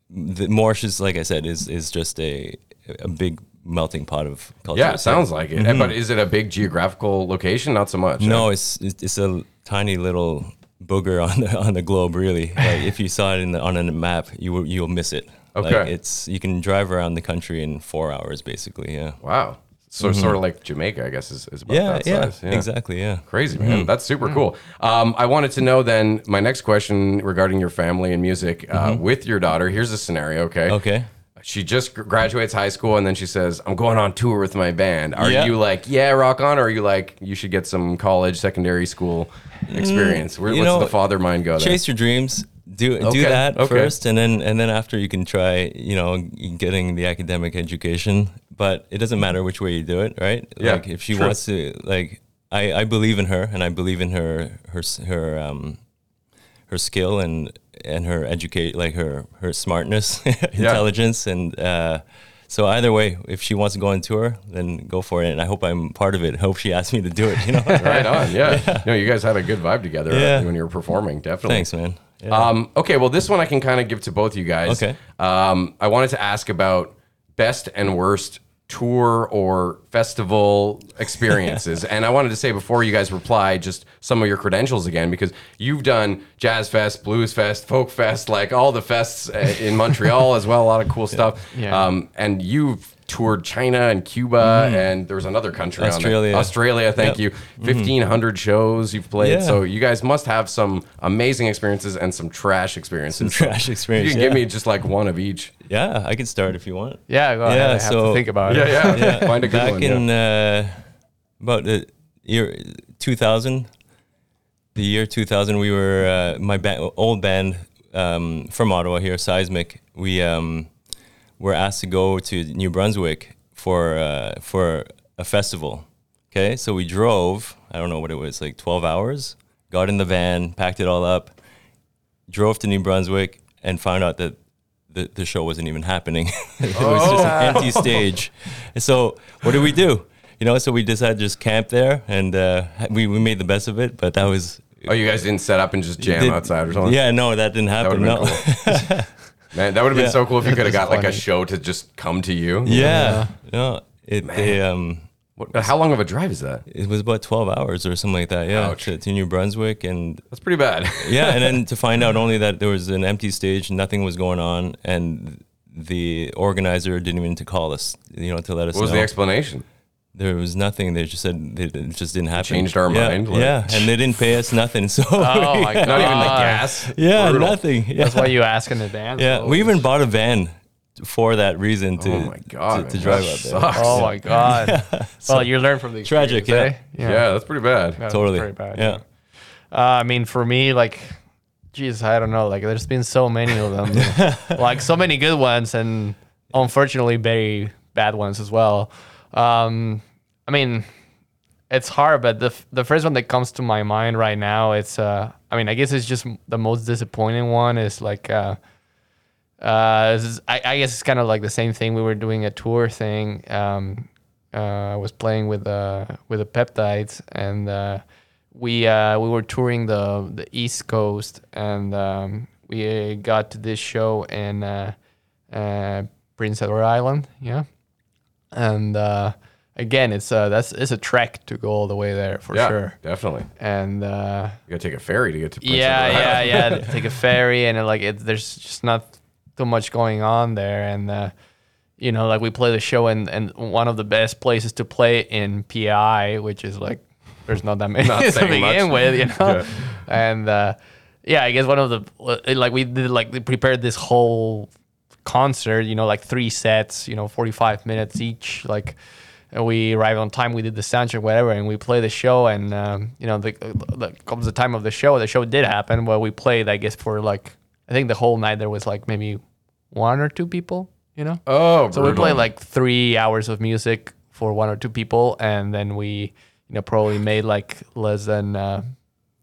the Mauritius, like I said, is is just a a big. melting pot of culture. Yeah, it sounds like it. Mm-hmm. But is it a big geographical location? Not so much. No, right? it's it's a tiny little booger on the on the globe, really. Like if you saw it in the, on a map, you will, you'll miss it. Okay, like it's you can drive around the country in four hours, basically. Yeah. Wow. So mm-hmm. sort of like Jamaica, I guess, is, is about yeah, that size. Yeah, yeah, exactly, yeah. Crazy, man. Mm-hmm. That's super mm-hmm. cool. Um, I wanted to know then, my next question regarding your family and music uh, mm-hmm. with your daughter. Here's a scenario, okay? Okay. She just graduates high school, and then she says, I'm going on tour with my band. Are yep. you like, yeah, rock on, or are you like, you should get some college, secondary school experience? Where, what's know, the father mind go there? Chase your dreams. Do okay. do that okay. first, and then and then after you can try, you know, getting the academic education. But it doesn't matter which way you do it, right? Yeah, like, if she true. wants to, like, I, I believe in her, and I believe in her, her, her, um, her skill and... and her educate like her her smartness intelligence yeah. and uh so either way, if she wants to go on tour, then go for it, and I hope I'm part of it. I hope she asks me to do it, you know. Right on. Yeah. yeah no you guys had a good vibe together yeah. when you were performing. Definitely. Thanks, man. yeah. Um okay, well, this one I can kind of give to both you guys. Okay. um I wanted to ask about best and worst tour or festival experiences. And I wanted to say, before you guys reply, just some of your credentials again, because you've done Jazz Fest, Blues Fest, Folk Fest, like all the fests in Montreal as well. A lot of cool yeah. stuff. Yeah. Um, and you've toured China and Cuba, mm. and there was another country. Australia. On Australia, thank yep. you. fifteen hundred mm-hmm. shows you've played. Yeah. So you guys must have some amazing experiences and some trash experiences. Some trash experiences. So you can yeah. give me just like one of each. Yeah, I can start if you want. Yeah, go ahead. Yeah, I have so, to think about yeah, it. Yeah, yeah. Find a good Back one. Back in yeah. uh, about the year two thousand, the year two thousand, we were, uh, my ba- old band um, from Ottawa here, Seismic, we um, were asked to go to New Brunswick for uh, for a festival. Okay, so we drove, I don't know what it was, like twelve hours, got in the van, packed it all up, drove to New Brunswick, and found out that The, the show wasn't even happening. It oh. was just an empty stage. So what did we do? You know, so we decided to just camp there, and uh, we, we made the best of it, but that was... Oh, you guys didn't set up and just jam did, outside or something? Yeah, no, that didn't happen. That would have been, no. cool. Man, that would have been yeah. so cool if you could have got funny. like a show to just come to you. Yeah. yeah. No, it, they, um, what, how long of a drive is that? It was about twelve hours or something like that, yeah, to, to New Brunswick. And that's pretty bad. yeah, and then to find out only that there was an empty stage, nothing was going on, and the organizer didn't even to call us, you know, to let us know. What was the explanation? There was nothing. They just said it just didn't happen. Changed our yeah, mind. Like. Yeah, and they didn't pay us nothing. So oh my God. Not even the gas? Yeah, brutal. Nothing. Yeah. That's why you ask in advance. Yeah, we even bought a van. For that reason, to oh my God, to, to drive out there. Sucks. Oh my God! yeah. Well, you learn from the tragic, yeah. yeah. Yeah, that's pretty bad. That's totally, pretty bad, yeah. yeah. Uh, I mean, for me, like, geez, I don't know. Like, there's been so many of them, like so many good ones, and unfortunately, very bad ones as well. Um, I mean, it's hard, but the the first one that comes to my mind right now, it's uh, I mean, I guess it's just the most disappointing one. Is like, uh, uh, this is, I, I guess it's kind of like the same thing. We were doing a tour thing. Um, uh, I was playing with uh with the Peptides, and uh, we uh we were touring the the East Coast, and um, we got to this show in uh, uh, Prince Edward Island, yeah, and. Uh, Again, it's uh that's it's a trek to go all the way there for yeah, sure. Definitely. And uh, you gotta take a ferry to get to. Prince yeah, yeah, yeah. Take a ferry, and it, like it, there's just not too much going on there, and uh, you know, like we play the show, and and one of the best places to play in P I, which is like there's not that many to begin with, you know, yeah. and uh, yeah, I guess one of the like we did like we prepared this whole concert, you know, like three sets, you know, forty-five minutes each, like. And we arrived on time. We did the sound check, whatever, and we played the show. And um, you know, the, the comes the time of the show. The show did happen. Well, we played, I guess, for like I think the whole night there was like maybe one or two people. You know. Oh, so brutal. We played like three hours of music for one or two people, and then we, you know, probably made like less than. Uh,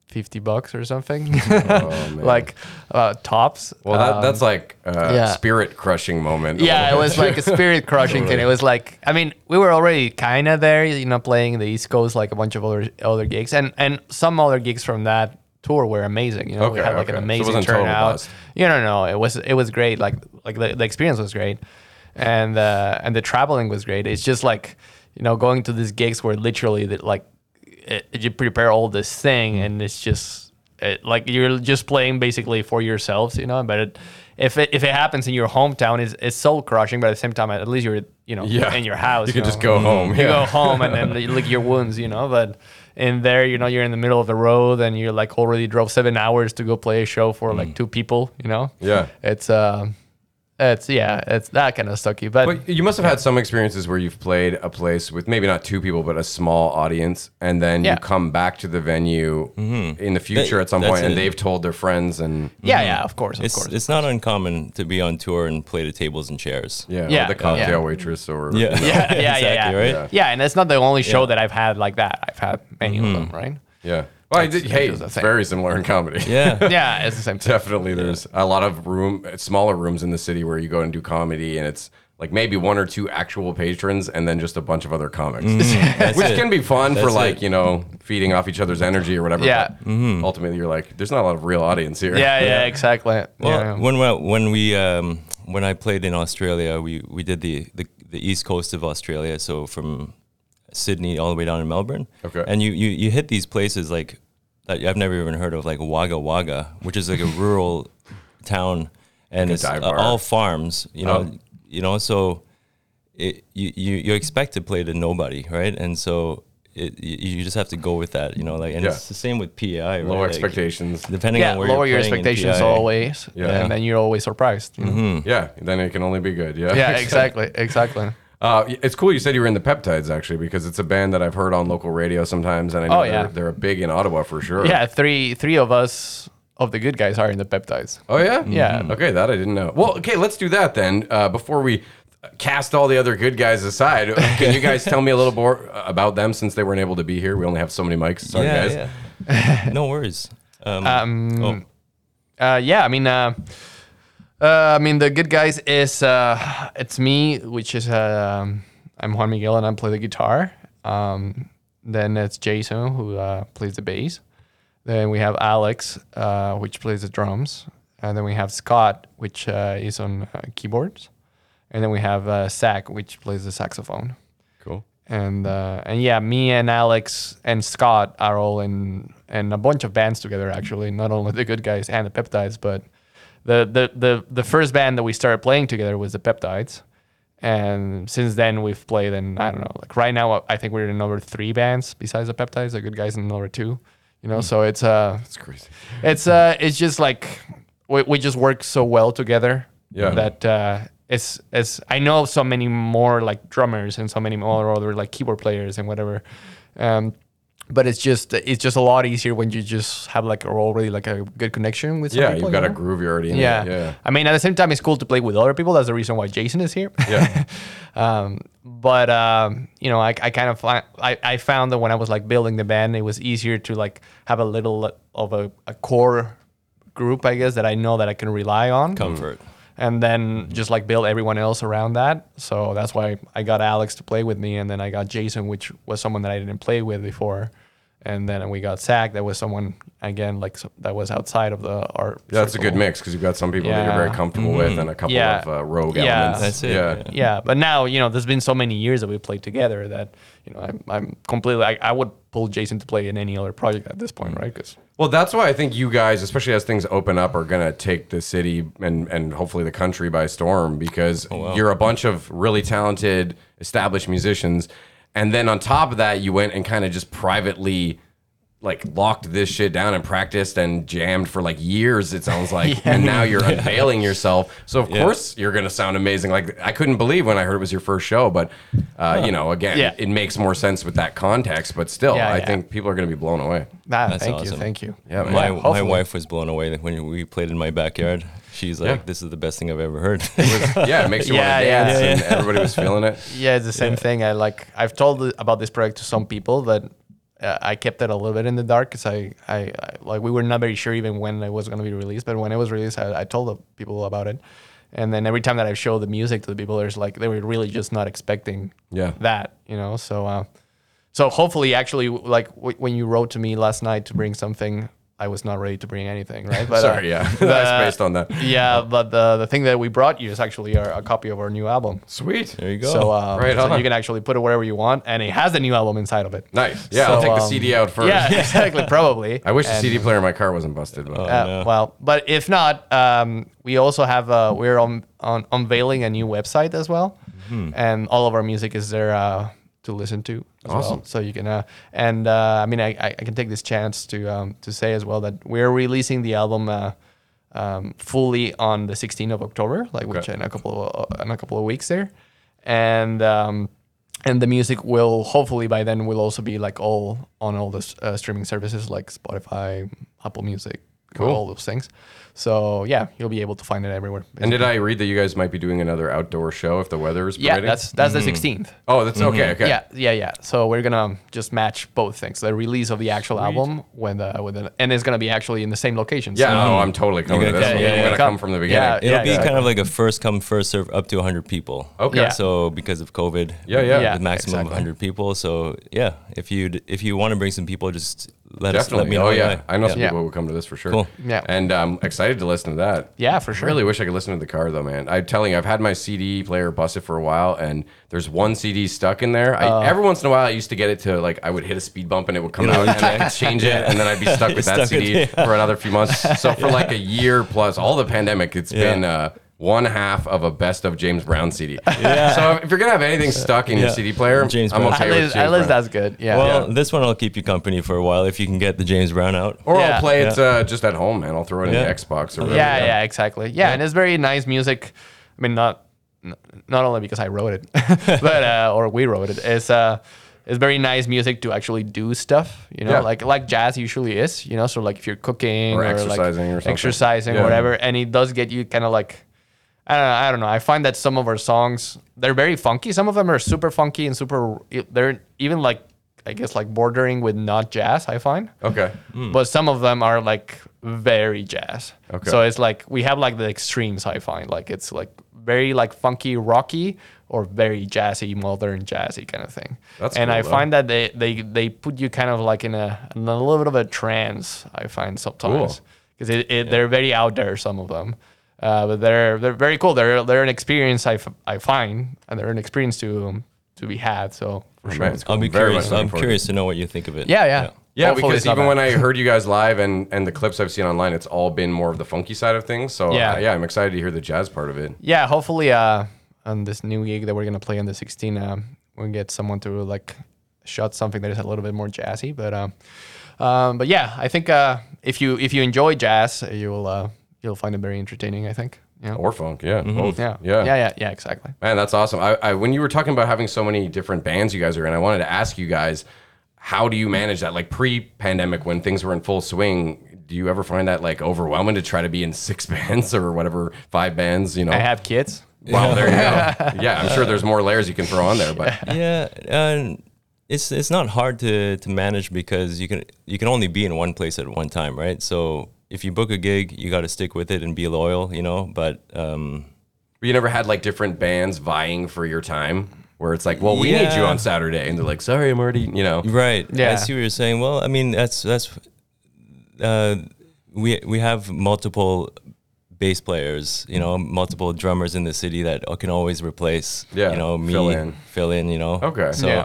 fifty bucks or something. Oh, like uh, tops. Well, that, um, that's like a yeah. spirit crushing moment. Yeah, it was like a spirit crushing totally. Thing. It was like, I mean, we were already kind of there, you know, playing the East Coast, like a bunch of other, other gigs. And and some other gigs from that tour were amazing. You know, okay, we had like okay. an amazing so it wasn't turnout. You know, no, it was it was great. Like like the, the experience was great. And, uh, and the traveling was great. It's just like, you know, going to these gigs where literally that like, It, you prepare all this thing, and it's just it, like you're just playing basically for yourselves, you know. But it, if it if it happens in your hometown, it's, it's soul crushing. But at the same time, at least you're you know yeah. in your house. You, you can know? just go home. You yeah. go home and then you lick your wounds, you know. But in there, you know, you're in the middle of the road, and you're like already drove seven hours to go play a show for mm. like two people, you know. Yeah, it's uh, it's yeah, it's that kind of sucky. But, but you must have had some experiences where you've played a place with maybe not two people, but a small audience, and then yeah. you come back to the venue mm-hmm. in the future that, at some point, it. and they've told their friends. And yeah, mm-hmm. yeah, of course, of it's, course. It's not uncommon to be on tour and play to tables and chairs. Yeah, yeah. Or the cocktail yeah. waitress, or yeah, you know. yeah, yeah, yeah, exactly, yeah. Right? yeah. And it's not the only show yeah. that I've had like that. I've had many mm-hmm. of them, right? Yeah. Well, I did, hey, it's very similar in comedy. Yeah, yeah, it's the same. Thing. Definitely, there's yeah. a lot of room, smaller rooms in the city where you go and do comedy, and it's like maybe one or two actual patrons, and then just a bunch of other comics, mm, which it. can be fun that's for like it. you know feeding off each other's energy or whatever. Yeah, but mm-hmm. ultimately you're like, there's not a lot of real audience here. Yeah, yeah, yeah exactly. Well, yeah. when we, when we um, when I played in Australia, we we did the the, the east coast of Australia, so from. Sydney all the way down to Melbourne. Okay. And you, you, you hit these places like that I've never even heard of, like Wagga Wagga, which is like a rural town, and like it's uh, all farms, you know, oh. you know, so it, you, you, you expect to play to nobody. Right. And so it, you, you just have to go with that, you know, like, and yeah. it's the same with P I, right? Lower like, expectations, depending yeah, on where lower you're your expectations always. Yeah. And then you're always surprised. You know? mm-hmm. Yeah. Then it can only be good. Yeah. Yeah, exactly. exactly. Uh, it's cool you said you were in the Peptides, actually, because it's a band that I've heard on local radio sometimes, and I know oh, yeah. they're, they're big in Ottawa for sure. Yeah, three three of us of the Good Guys are in the Peptides. Oh, yeah? Mm-hmm. Yeah. Okay, that I didn't know. Well, okay, let's do that then. Uh, before we cast all the other Good Guys aside, can you guys tell me a little more about them since they weren't able to be here? We only have so many mics. Sorry, yeah, guys. Yeah. No worries. Um, um, oh. uh, yeah, I mean... Uh, Uh, I mean, the Good Guys is, uh, it's me, which is, uh, um, I'm Juan Miguel, and I play the guitar. Um, then it's Jason, who uh, plays the bass. Then we have Alex, uh, which plays the drums. And then we have Scott, which uh, is on uh, keyboards. And then we have uh, Zach, which plays the saxophone. Cool. And, uh, and yeah, me and Alex and Scott are all in, in a bunch of bands together, actually. Not only the Good Guys and the Peptides, but... The, the the the first band that we started playing together was the Peptides, and since then we've played in I don't know like right now I think we're in over three bands besides the Peptides. The Good Guys in over two, you know. Mm. So it's uh it's crazy. It's uh it's just like we we just work so well together. Yeah. That uh, it's it's I know so many more like drummers and so many more other like keyboard players and whatever, um, But it's just it's just a lot easier when you just have like already like a good connection with some yeah, people. Yeah, you've got you know? a groove you already in yeah. it. Yeah. I mean, at the same time, it's cool to play with other people. That's the reason why Jason is here. Yeah. um, but um, you know, I, I kind of I I found that when I was like building the band, it was easier to like have a little of a, a core group, I guess, that I know that I can rely on. Comfort. And then just like build everyone else around that. So that's why I got Alex to play with me, and then I got Jason, which was someone that I didn't play with before, and then we got Zach, that was someone again like so, that was outside of the art. Yeah, that's circle. a good mix because you've got some people yeah. that you're very comfortable mm-hmm. with, and a couple yeah. of uh, rogue yeah. elements. That's it. Yeah. yeah, yeah. But now you know, there's been so many years that we played together that you know I'm, I'm completely. I, I would pull Jason to play in any other project at this point, right? Because. Well, that's why I think you guys, especially as things open up, are going to take the city and, and hopefully the country by storm, because oh, wow. you're a bunch of really talented, established musicians. And then on top of that, you went and kind of just privately like locked this shit down and practiced and jammed for like years, it sounds like. yeah. And now you're yeah. unveiling yourself. So, of yeah. course, you're going to sound amazing. Like, I couldn't believe when I heard it was your first show. But, uh, oh. you know, again, yeah. it makes more sense with that context. But still, yeah, I yeah. think people are going to be blown away. Ah, That's thank awesome. you, thank you. Yeah, my my wife was blown away when we played in my backyard. She's like, yeah. "This is the best thing I've ever heard." It was, yeah, it makes you yeah, want to dance, yeah, yeah. and everybody was feeling it. Yeah, it's the same yeah. thing. I like I've told about this project to some people, but uh, I kept it a little bit in the dark because I, I, I like we were not very sure even when it was going to be released. But when it was released, I, I told the people about it, and then every time that I show the music to the people, there's like they were really just not expecting yeah. that, you know. So. Uh, So hopefully, actually, like w when you wrote to me last night to bring something, I was not ready to bring anything, right? But, Sorry, uh, yeah, the, that's based on that. Yeah, but the the thing that we brought you is actually our, a copy of our new album. Sweet, there you go. So, um, right so you can actually put it wherever you want, and it has the new album inside of it. Nice. Yeah, so, I'll take um, the C D out first. Yeah, exactly. Probably. I wish and, the C D player in my car wasn't busted. But. Uh, oh, no. Well, but if not, um, we also have uh, we're on, on unveiling a new website as well, mm-hmm. and all of our music is there. Uh, to listen to as awesome. well. So you can, uh, and uh, I mean, I, I can take this chance to um, to say as well that we're releasing the album uh, um, fully on the sixteenth of October, like okay. which in a couple of, uh, in a couple of weeks there, and um, and the music will hopefully by then will also be like all on all the uh, streaming services like Spotify, Apple Music. Cool. All those things. So yeah, you'll be able to find it everywhere. Basically. And did I read that you guys might be doing another outdoor show if the weather is permitting? Yeah, that's that's mm-hmm. the sixteenth. Oh, that's mm-hmm. okay. Okay. Yeah, yeah, yeah. So we're gonna just match both things: the release of the actual Sweet. album when the with the, and it's gonna be actually in the same location. Yeah, so no, I'm totally coming. Gonna, to this. Yeah, yeah, I'm yeah, gonna come, come from the beginning. Yeah, It'll yeah, be exactly. kind of like a first come first serve up to one hundred people. Okay. Yeah. So because of COVID, yeah, yeah, yeah the maximum exactly. of one hundred people. So yeah, if you if you want to bring some people, just. Let Definitely. Us, let me know. Oh, yeah. I know yeah. some people who come to this for sure. Cool. Yeah. And I'm um, excited to listen to that. Yeah, for sure. I really wish I could listen to the car, though, man. I'm telling you, I've had my C D player busted for a while, and there's one C D stuck in there. I, uh, every once in a while, I used to get it to, like, I would hit a speed bump, and it would come out, and I could change it, and then I'd be stuck with that stuck C D with, yeah. for another few months. So for, yeah. like, a year plus, all the pandemic, it's yeah. been... Uh, one half of a best of James Brown C D. Yeah. So if you're going to have anything stuck in yeah. your C D player, James I'm okay with James At least Brown. That's good. Yeah. Well, yeah. this one will keep you company for a while if you can get the James Brown out. Or yeah. I'll play yeah. it uh, just at home, man. I'll throw it yeah. in the Xbox or whatever. Yeah, yeah, yeah exactly. Yeah, yeah, and it's very nice music. I mean, not not only because I wrote it, but uh, or we wrote it. It's, uh, it's very nice music to actually do stuff, you know, yeah. like like jazz usually is, you know, so like if you're cooking or, or exercising like or something. Exercising, yeah. whatever, and it does get you kind of like, I don't know, I don't know. I find that some of our songs, they're very funky. Some of them are super funky and super, they're even like, I guess like bordering with not jazz, I find. Okay. Mm. But some of them are like very jazz. Okay. So it's like, we have like the extremes, I find. Like it's like very like funky, rocky, or very jazzy, modern jazzy kind of thing. That's and cool, I though. Find that they, they, they put you kind of like in a, in a little bit of a trance, I find sometimes. Because cool. it, it, yeah. they're very out there, some of them. Uh, but they're they're very cool. They're they're an experience I, f I find, and they're an experience to um, to be had. So for sure, right. cool. I'll be very curious. I'm curious it. to know what you think of it. Yeah, yeah, yeah. yeah because even bad. when I heard you guys live and and the clips I've seen online, it's all been more of the funky side of things. So yeah, uh, yeah, I'm excited to hear the jazz part of it. Yeah, hopefully, uh, on this new gig that we're gonna play on the sixteenth, um, we'll get someone to like shot something that is a little bit more jazzy. But um, um, but yeah, I think uh, if you if you enjoy jazz, you will. Uh, You'll find it very entertaining, I think. Yeah. Or funk, yeah. Mm-hmm. Both. Yeah. yeah. Yeah, yeah, yeah, exactly. Man, that's awesome. I, I, when you were talking about having so many different bands you guys are in, I wanted to ask you guys, how do you manage that? Like pre-pandemic, when things were in full swing, do you ever find that like overwhelming to try to be in six bands or whatever, five bands, you know? I have kids. Well, there you go. Yeah, I'm sure there's more layers you can throw on there, but yeah, um, it's it's not hard to to manage because you can you can only be in one place at one time, right? So if you book a gig, you got to stick with it and be loyal, you know. But um, you never had like different bands vying for your time, where it's like, well, we yeah. need you on Saturday, and they're like, sorry, I'm already, you know, right? Yeah, I see what you're saying. Well, I mean, that's that's uh, we we have multiple bass players, you know, multiple drummers in the city that can always replace, yeah, you know, me, fill in, fill in you know. Okay. So yeah.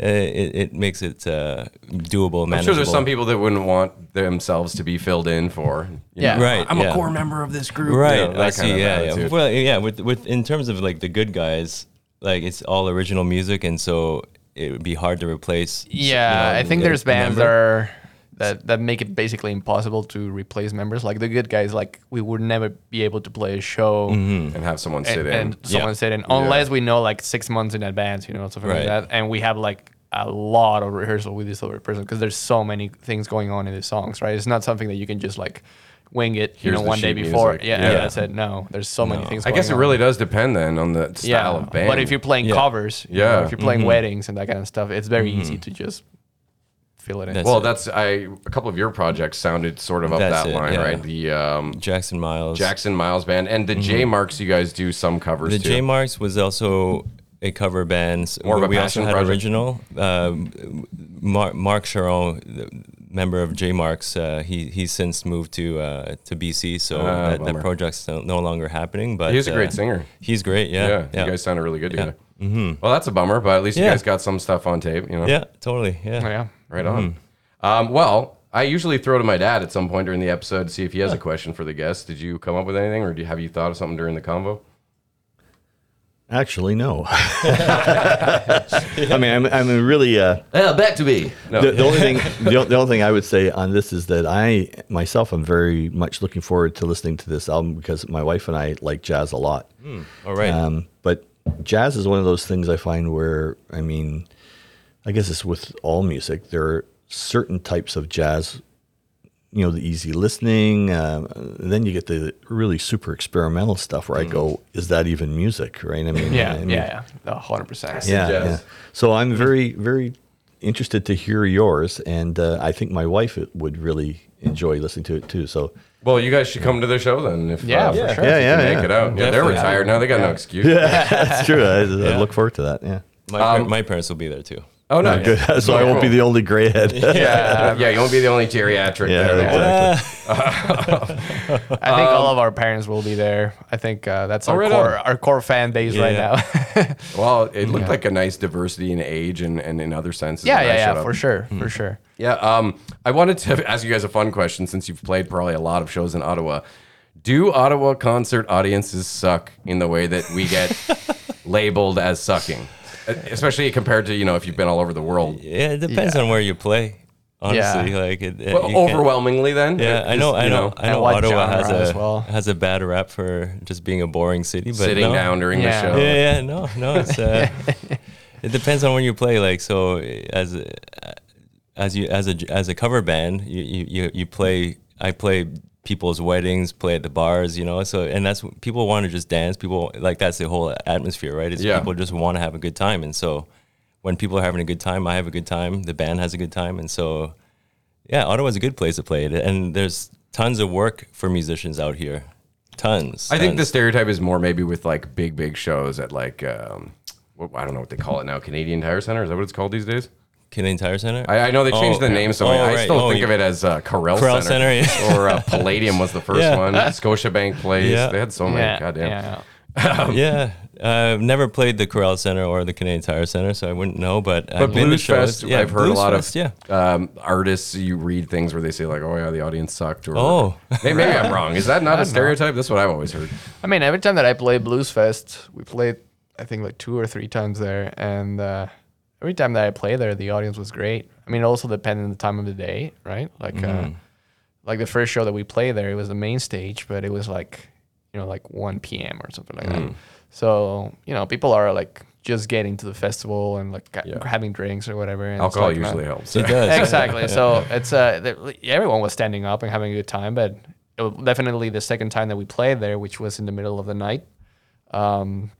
uh, it, it makes it uh, doable, manageable. I'm sure there's some people that wouldn't want themselves to be filled in for. Yeah. Know, right. I'm yeah. a core member of this group. Right. You know, that I see, kind of yeah, attitude. yeah. Well, yeah, with, with, in terms of like the good guys, like it's all original music. And so it would be hard to replace. Yeah. You know, I think there's bands that are... That, that make it basically impossible to replace members. Like the good guys, like we would never be able to play a show mm-hmm. and have someone sit and, in. And someone yeah. sit in, unless yeah. we know like six months in advance, you know, something right. like that. And we have like a lot of rehearsal with this other person because there's so many things going on in the songs, right? It's not something that you can just like wing it, you Here's know, one day before. Yeah, yeah. yeah, that's it. No, there's so no. many things going on. I guess it really on. does depend then on the style yeah. of band. But if you're playing yeah. covers, yeah. you know, if you're playing mm-hmm. weddings and that kind of stuff, it's very mm-hmm. easy to just... Feel it in. That's well, it. that's I. A couple of your projects sounded sort of up that's that it, line, yeah. right? The um, Jackson Miles, Jackson Miles band, and the mm-hmm. J Marks. You guys do some covers. The too. J Marks was also a cover band. More we, of a we passion also had project. Original. Uh, Mar- Mark Charon, the member of J Marks, uh, he he's since moved to uh, to B C, so uh, that, that project's no, no longer happening. But he's a great uh, singer. He's great. Yeah, yeah. yeah. You guys sounded really good together. Yeah. Mm-hmm. Well, that's a bummer, but at least yeah. you guys got some stuff on tape. You know. Yeah, totally. Yeah. Oh, yeah. Right on. Mm. Um, well, I usually throw to my dad at some point during the episode to see if he has a question for the guest. Did you come up with anything, or do you, have you thought of something during the convo? Actually, no. I mean, I'm, I'm really... Uh, yeah, back to me. No. The, the only thing the, the only thing I would say on this is that I, myself, am very much looking forward to listening to this album because my wife and I like jazz a lot. Mm, all right. Um, but jazz is one of those things I find where, I mean... I guess it's with all music. There are certain types of jazz, you know, the easy listening. Uh, then you get the really super experimental stuff where mm. I go, is that even music, right? I mean, yeah, I mean, yeah, one hundred percent. Yeah, yeah. So I'm very, very interested to hear yours. And uh, I think my wife would really enjoy listening to it too. So. Well, you guys should come to the show then. If, yeah, uh, for yeah, sure. Yeah, yeah, yeah. Make it out. Yeah, they're retired now. They got yeah. no excuse. Yeah, that's true. I, yeah. I look forward to that, yeah. My, um, my parents will be there too. Oh, no. Good. So yeah. I won't be the only gray head. Yeah. yeah, you won't be the only geriatric. Yeah, there. Exactly. I think um, all of our parents will be there. I think uh, that's oh, our, right core, our core fan base yeah. right now. Well, it looked yeah. like a nice diversity in age and, and in other senses. Yeah, yeah, yeah, for sure, mm. for sure. Yeah, um, I wanted to ask you guys a fun question since you've played probably a lot of shows in Ottawa. Do Ottawa concert audiences suck in the way that we get labeled as sucking? Especially compared to, you know, if you've been all over the world. Yeah, it depends yeah. on where you play. Honestly, yeah. like it, it, well, you overwhelmingly, then. Yeah, I know, I know, know, I know. Ottawa has a well. has a bad rap for just being a boring city. But sitting no. down during yeah. the show. Yeah, yeah, no, no. It's uh, it depends on when you play. Like so, as as you as a as a cover band, you you you play. I play. People's weddings, play at the bars, you know, so, and that's, people want to just dance, people, like, that's the whole atmosphere, right? It's yeah. people just want to have a good time, and so, when people are having a good time, I have a good time, the band has a good time, and so, yeah, Ottawa's a good place to play, and there's tons of work for musicians out here, tons. I tons. think the stereotype is more maybe with, like, big, big shows at, like, um, I don't know what they call it now, Canadian Tire Center, is that what it's called these days? Canadian Tire Center? I, I know they changed oh, the name, so oh, I, right. I still oh, think yeah. of it as uh, Corel Center. Center yeah. Or uh, Palladium was the first yeah. one. Scotiabank Place. Yeah. They had so many. Yeah. Goddamn. Yeah. Um, yeah. Uh, I've never played the Corel Center or the Canadian Tire Center, so I wouldn't know. But, but I've been to shows. Yeah, I've heard Blues a lot Fest, of yeah. um, artists, you read things where they say, like, oh, yeah, the audience sucked. Or oh. Maybe, maybe I'm wrong. Is that not a stereotype? Know. That's what I've always heard. I mean, every time that I play Blues Fest, we played, I think, like two or three times there. And, uh, every time that I play there, the audience was great. I mean, it also depended on the time of the day, right? Like, mm. uh, like the first show that we played there, it was the main stage, but it was like, you know, like one p.m. or something like mm. that. So, you know, people are like just getting to the festival and like yeah. having drinks or whatever. And alcohol like, usually helps. So. It does. Exactly. So it's uh, everyone was standing up and having a good time, but it was definitely the second time that we played there, which was in the middle of the night. Um,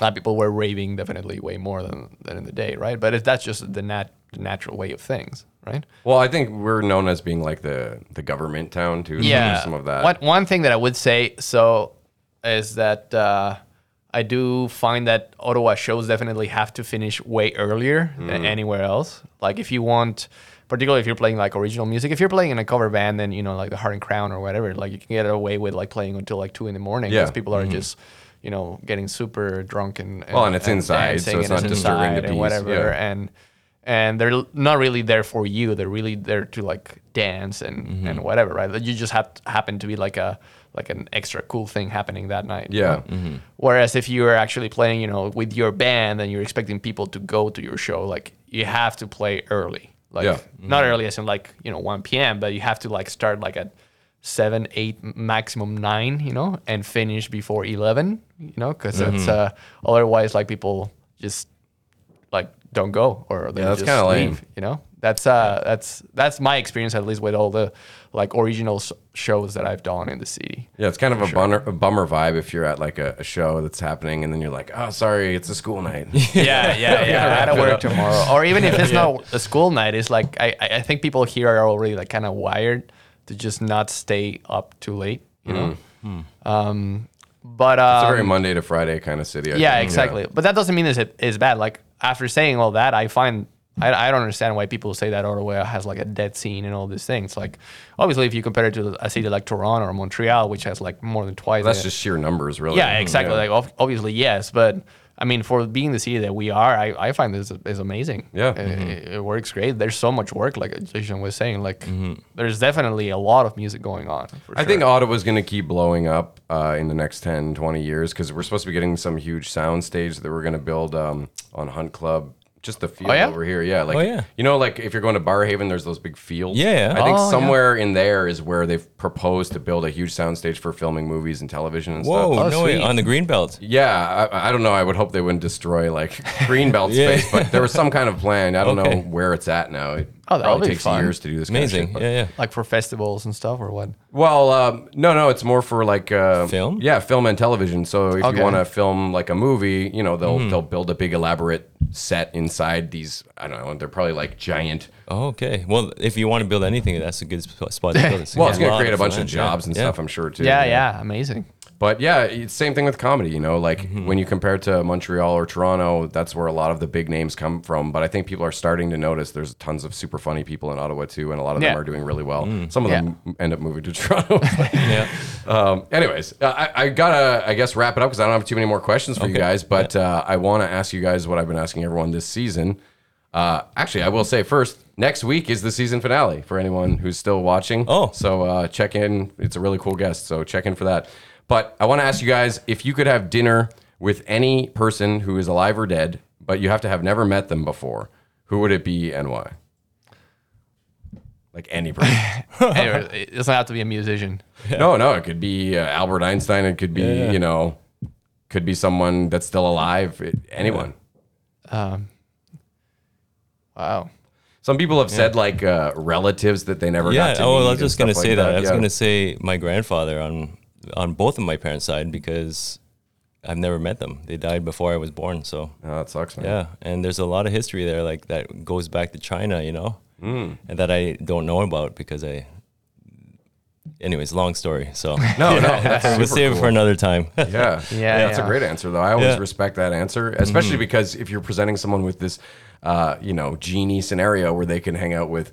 a lot of people were raving definitely way more than, than in the day, right? But it, that's just the nat the natural way of things, right? Well, I think we're known as being like the, the government town too. Yeah. Some of that. One, one thing that I would say, so, is that... Uh, I do find that Ottawa shows definitely have to finish way earlier mm. than anywhere else. Like if you want, particularly if you're playing like original music, if you're playing in a cover band, then, you know, like the Heart and Crown or whatever, like you can get away with like playing until like two in the morning because yeah. people are mm-hmm. just, you know, getting super drunk and, and well, and it's and inside, dancing, so it's not it's disturbing the peace. Whatever. Yeah. And and they're not really there for you. They're really there to like dance and, mm-hmm. and whatever, right? You just have to happen to be like a, like an extra cool thing happening that night. Yeah. You know? Mm-hmm. Whereas if you are actually playing, you know, with your band and you're expecting people to go to your show, like you have to play early. Like yeah. mm-hmm. not early as in like, you know, one p.m., but you have to like start like at seven, eight, maximum nine, you know, and finish before eleven, you know, because mm-hmm. it's uh, otherwise like people just like don't go or they yeah, just leave, lame. You know. That's uh, that's that's my experience at least with all the like original s- shows that I've done in the city. Yeah, it's kind of a, sure. bummer, a bummer vibe if you're at like a, a show that's happening and then you're like, oh, sorry, it's a school night. yeah, yeah, yeah. I gotta work tomorrow. Or even if it's yeah. not a school night, it's like I, I think people here are already like kind of wired to just not stay up too late, you know. Mm. Um, but um, it's a very Monday to Friday kind of city. I yeah, think. exactly. Yeah. But that doesn't mean it's it's bad. Like after saying all that, I find. I, I don't understand why people say that Ottawa has like a dead scene and all these things. Like, obviously, if you compare it to a city like Toronto or Montreal, which has like more than twice. Well, that's it. Just sheer numbers, really. Yeah, exactly. Yeah. Like, obviously, yes. But I mean, for being the city that we are, I, I find this is amazing. Yeah. It, mm-hmm. it, it works great. There's so much work, like Jason was saying. Like, mm-hmm. there's definitely a lot of music going on. For I sure. think Ottawa's going to keep blowing up uh, in the next ten, twenty years because we're supposed to be getting some huge sound stage that we're going to build um, on Hunt Club. Just the field oh, yeah? over here, yeah. Like, oh, yeah. you know, like if you're going to Barrhaven, there's those big fields. Yeah, I think oh, somewhere yeah. in there is where they've proposed to build a huge soundstage for filming movies and television and Whoa, stuff. Whoa, oh, no way, on the Greenbelt. Yeah, I, I don't know. I would hope they wouldn't destroy like Greenbelt yeah. space, but there was some kind of plan. I don't okay. know where it's at now. It oh, probably takes fun. years to do this. Amazing, kind of shit, yeah, yeah. Like for festivals and stuff, or what? Well, um, no, no, it's more for like uh, film. Yeah, film and television. So if okay. you want to film like a movie, you know, they'll mm. they'll build a big elaborate set in. Inside these, I don't know, they're probably like giant. Oh, okay. Well, if you want to build anything, that's a good spot to build it. So well, it's going to create a bunch of jobs yeah. and yeah. stuff, I'm sure, too. Yeah, yeah, yeah, amazing. But yeah, it's same thing with comedy, you know, like mm-hmm. when you compare it to Montreal or Toronto, that's where a lot of the big names come from. But I think people are starting to notice there's tons of super funny people in Ottawa, too, and a lot of yeah. them are doing really well. Mm. Some of yeah. them end up moving to Toronto. yeah. Um, anyways, I, I gotta, I guess, wrap it up because I don't have too many more questions for okay. you guys. But yeah. uh, I want to ask you guys what I've been asking everyone this season. Uh, actually, I will say first, next week is the season finale for anyone who's still watching. Oh. So uh, check in. It's a really cool guest. So check in for that. But I want to ask you guys, if you could have dinner with any person who is alive or dead, but you have to have never met them before, who would it be and why? Like any person. It doesn't have to be a musician. Yeah. No, no. It could be uh, Albert Einstein. It could be, yeah, yeah. you know, could be someone that's still alive. It, anyone. Um. Wow. Some people have yeah. said like uh, relatives that they never yeah, got to oh, meet. Yeah, I was just going to say like that. that. I was yeah. going to say my grandfather on... on both of my parents' side, because I've never met them. They died before I was born, so. Oh, that sucks, man. Yeah, and there's a lot of history there, like, that goes back to China, you know, mm. and that I don't know about because I, anyways, long story, so. No, no, that's super We'll save cool. it for another time. yeah. yeah, yeah, that's yeah. a great answer, though. I always yeah. respect that answer, especially mm-hmm. because if you're presenting someone with this, uh, you know, genie scenario where they can hang out with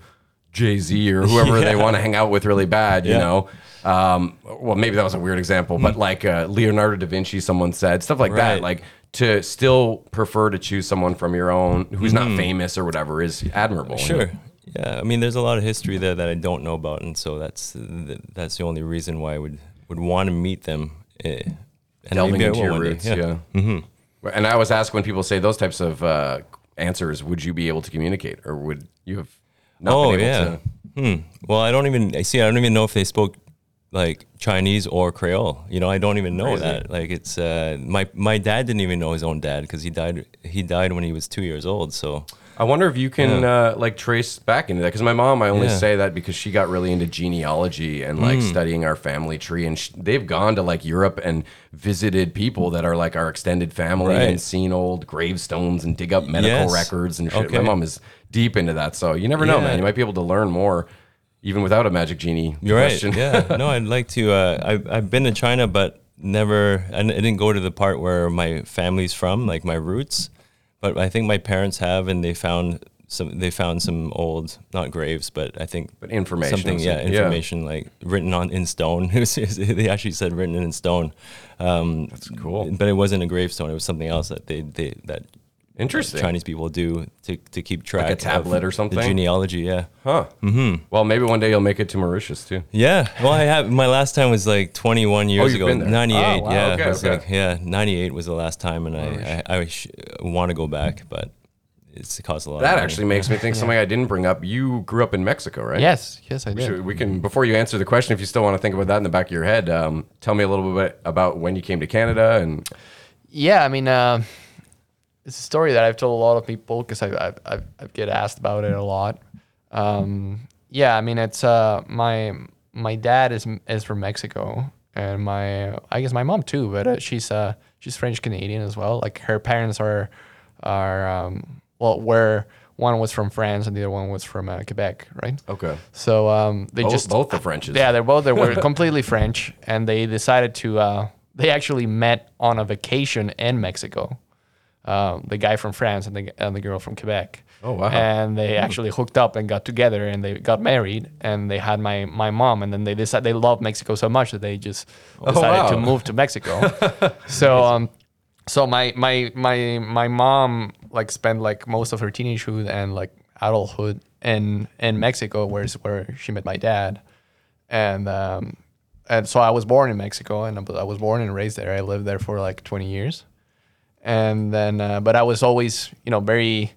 Jay-Z or whoever yeah. they want to hang out with really bad, yeah. you know. Um, well, maybe that was a weird example, but like uh, Leonardo da Vinci, someone said, stuff like right. that. Like to still prefer to choose someone from your own who's mm-hmm. not famous or whatever is admirable. Sure. You know? Yeah. I mean, there's a lot of history there that I don't know about. And so that's that's the only reason why I would, would want to meet them. And delving into your roots. Day. Yeah. yeah. Mm-hmm. And I always ask when people say those types of uh, answers, would you be able to communicate or would you have not oh, been able yeah. to? Hmm. Well, I don't even, I see, I don't even know if they spoke like Chinese or Creole. You know, I don't even know Crazy. that. Like, it's uh, my my dad didn't even know his own dad because he died he died when he was two years old. So I wonder if you can yeah. uh, like trace back into that, because my mom, I only yeah. say that because she got really into genealogy and like mm. studying our family tree, and sh- they've gone to like Europe and visited people that are like our extended family right. and seen old gravestones and dig up medical yes. records and shit. Okay. My mom is deep into that, so you never know, yeah. man. You might be able to learn more. Even without a magic genie You're question. Right, yeah. No, I'd like to, uh, I've, I've been to China, but never, I didn't go to the part where my family's from, like my roots, but I think my parents have, and they found some, they found some old, not graves, but I think. But information. Something, yeah, information yeah. like written on in stone. They actually said written in stone. Um, That's cool. But it wasn't a gravestone. It was something else that they, they that Interesting. Chinese people do to, to keep track, like a tablet of or something. The genealogy, yeah. Huh. Mm-hmm. Well, maybe one day you'll make it to Mauritius too. Yeah. Well, I have. My last time was like twenty-one years oh, ago. Been there. ninety-eight. Oh, wow. Yeah. Okay, was okay. Like, yeah. ninety-eight was the last time, and I I, I sh- want to go back, but it's caused a lot. That of actually makes me think yeah. something I didn't bring up. You grew up in Mexico, right? Yes. Yes, I did. Should, we can before you answer the question, if you still want to think about that in the back of your head, um, tell me a little bit about when you came to Canada and. Yeah, I mean. Uh, It's a story that I've told a lot of people because I, I, I, I get asked about it a lot. Um, yeah, I mean, it's uh, my my dad is is from Mexico, and my I guess my mom too, but uh, she's uh, she's French Canadian as well. Like her parents are are um, well, where one was from France and the other one was from uh, Quebec, right? Okay. So um, they both, just both the Frenches. Yeah, they're both they were completely French, and they decided to uh, they actually met on a vacation in Mexico. Um, the guy from France and the and the girl from Quebec. Oh wow! And they actually hooked up and got together, and they got married, and they had my, my mom, and then they decided they loved Mexico so much that they just decided oh, wow. to move to Mexico. so um, so my my my my mom like spent like most of her teenagehood and like adulthood in in Mexico, where's where she met my dad, and um, and so I was born in Mexico, and I was born and raised there. I lived there for like twenty years. And then, uh, but I was always, you know, very,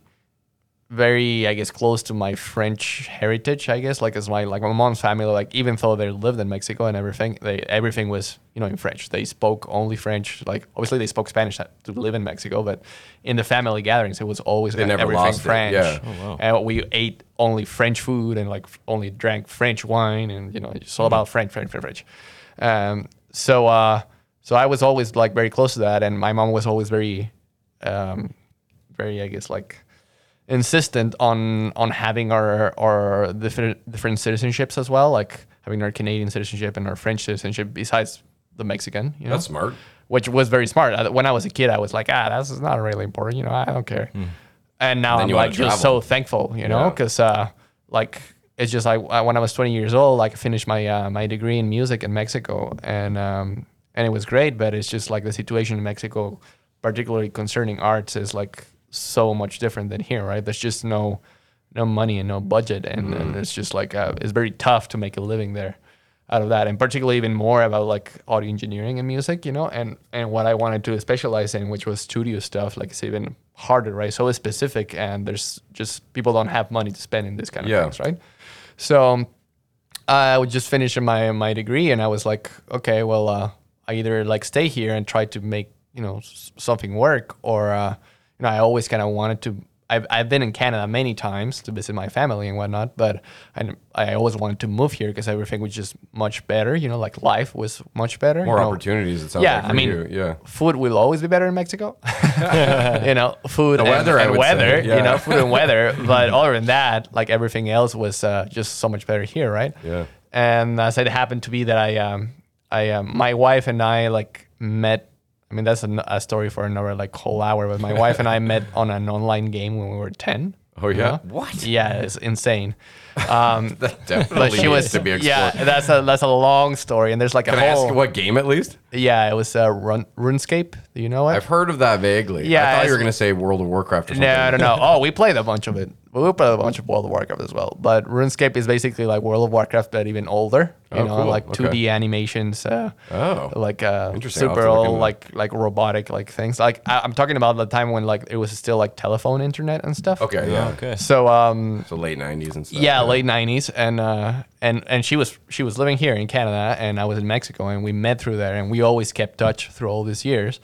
very, I guess, close to my French heritage, I guess, like as my, like my mom's family, like even though they lived in Mexico and everything, they, everything was, you know, in French. They spoke only French. Like obviously they spoke Spanish to live in Mexico, but in the family gatherings, it was always they like never everything lost French. It. Yeah. Oh, wow. And we ate only French food and like only drank French wine and, you know, it's all about French, French, French, French. Um, so, uh, So I was always like very close to that, and my mom was always very, um, very I guess like insistent on on having our our different different citizenships as well, like having our Canadian citizenship and our French citizenship besides the Mexican. You know? That's smart. Which was very smart. When I was a kid, I was like, ah, that's not really important. You know, I don't care. Mm. And now and I'm like just so thankful, you know, because yeah. uh, like. It's just like when I was twenty years old, like I finished my uh, my degree in music in Mexico, and. Um, And it was great, but it's just like the situation in Mexico, particularly concerning arts, is like so much different than here, right? There's just no no money and no budget. And, mm. and it's just like a, it's very tough to make a living there out of that. And particularly even more about like audio engineering and music, you know, and, and what I wanted to specialize in, which was studio stuff, like it's even harder, right? So it's specific, and there's just people don't have money to spend in this kind of yeah. things, right? So I was just finishing my, my degree, and I was like, okay, well... uh I either like stay here and try to make, you know, something work, or, uh, you know, I always kind of wanted to, I've, I've been in Canada many times to visit my family and whatnot, but I, I always wanted to move here because everything was just much better, you know, like life was much better. More you know? opportunities, it sounds yeah, like for I mean, you. Yeah, food will always be better in Mexico, you know, food the and weather, and weather yeah. you know, food and weather, but other than that, like everything else was uh, just so much better here, right? Yeah. And as it happened to be that I... um. I um, my wife and I like met. I mean, that's a, a story for another like whole hour. But my wife and I met on an online game when we were ten. Oh yeah, you know? What? Yeah, it's insane. Um, that definitely she needs was, to be explored. Yeah, that's a that's a long story, and there's like Can a I whole. Ask what game at least? Yeah, it was uh, Run, RuneScape. Do you know it? I've heard of that vaguely. Yeah, I thought you were gonna say World of Warcraft or something. No, no, no. Oh, we played a bunch of it. we would probably watch World of Warcraft as well. But RuneScape is basically like World of Warcraft, but even older. You oh, know, cool. like two D okay. animations. Uh, oh, like uh, super old, like like robotic like things. Like I, I'm talking about the time when like it was still like telephone internet and stuff. Okay, yeah, yeah. okay. So um, so late nineties and stuff. Yeah, yeah. late nineties, and uh, and and she was she was living here in Canada, and I was in Mexico, and we met through there, and we always kept touch through all these years.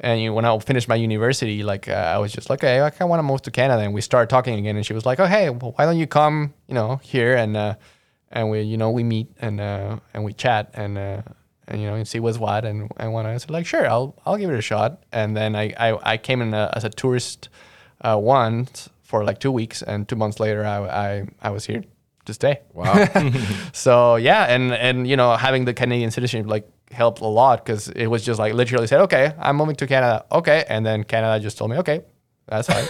And you know, when I finished my university, like uh, I was just like, hey, I kind of want to move to Canada. And we started talking again. And she was like, oh, hey, well, why don't you come, you know, here and uh, and we, you know, we meet and uh, and we chat and uh, and you know, and see what's what. And and when I said like, sure, I'll I'll give it a shot. And then I I, I came in a, as a tourist uh, once for like two weeks, and two months later, I I, I was here to stay. Wow. So yeah, and and you know, having the Canadian citizenship, like, helped a lot, because it was just like literally said, okay, I'm moving to Canada, okay, and then Canada just told me, okay, that's fine.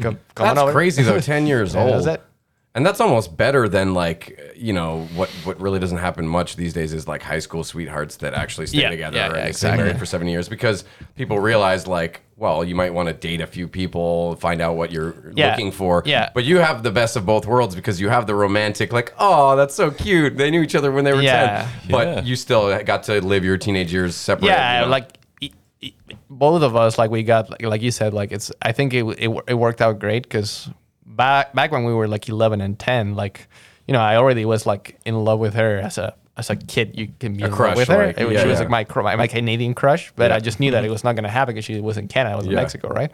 come, come that's on crazy though. Ten years yeah, old, that. And that's almost better than like, you know, what what really doesn't happen much these days is like high school sweethearts that actually stay yeah, together yeah, and yeah, exactly. stay married for seven years because people realize like, well, you might want to date a few people, find out what you're yeah. looking for. Yeah. But you have the best of both worlds because you have the romantic, like, oh, that's so cute. They knew each other when they were yeah. ten. But yeah. you still got to live your teenage years separate. Yeah, you know? Like it, it, both of us, like we got, like, like you said, like it's, I think it it, it worked out great because back back when we were like eleven and ten, like, you know, I already was like in love with her as a, as a kid, you can be in love with her. Like, it, yeah, she yeah. was like my, my my Canadian crush, but yeah. I just knew that it was not going to happen because she was in Canada, I was yeah. in Mexico, right?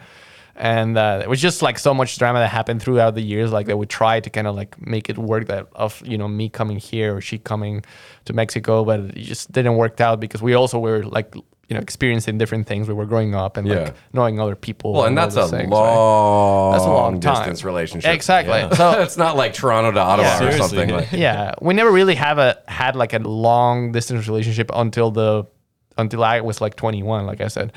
And uh, it was just like so much drama that happened throughout the years. Like they would try to kind of like make it work that of, you know, me coming here or she coming to Mexico, but it just didn't work out because we also were like, you know, experiencing different things. We were growing up and yeah. like knowing other people. Well, and, and that's, a things, long, right? that's a long distance time. relationship. Exactly. Yeah. So it's not like Toronto to Ottawa yeah, or seriously. something. Like. Yeah, we never really have a had like a long distance relationship until the until I was like twenty-one. Like I said,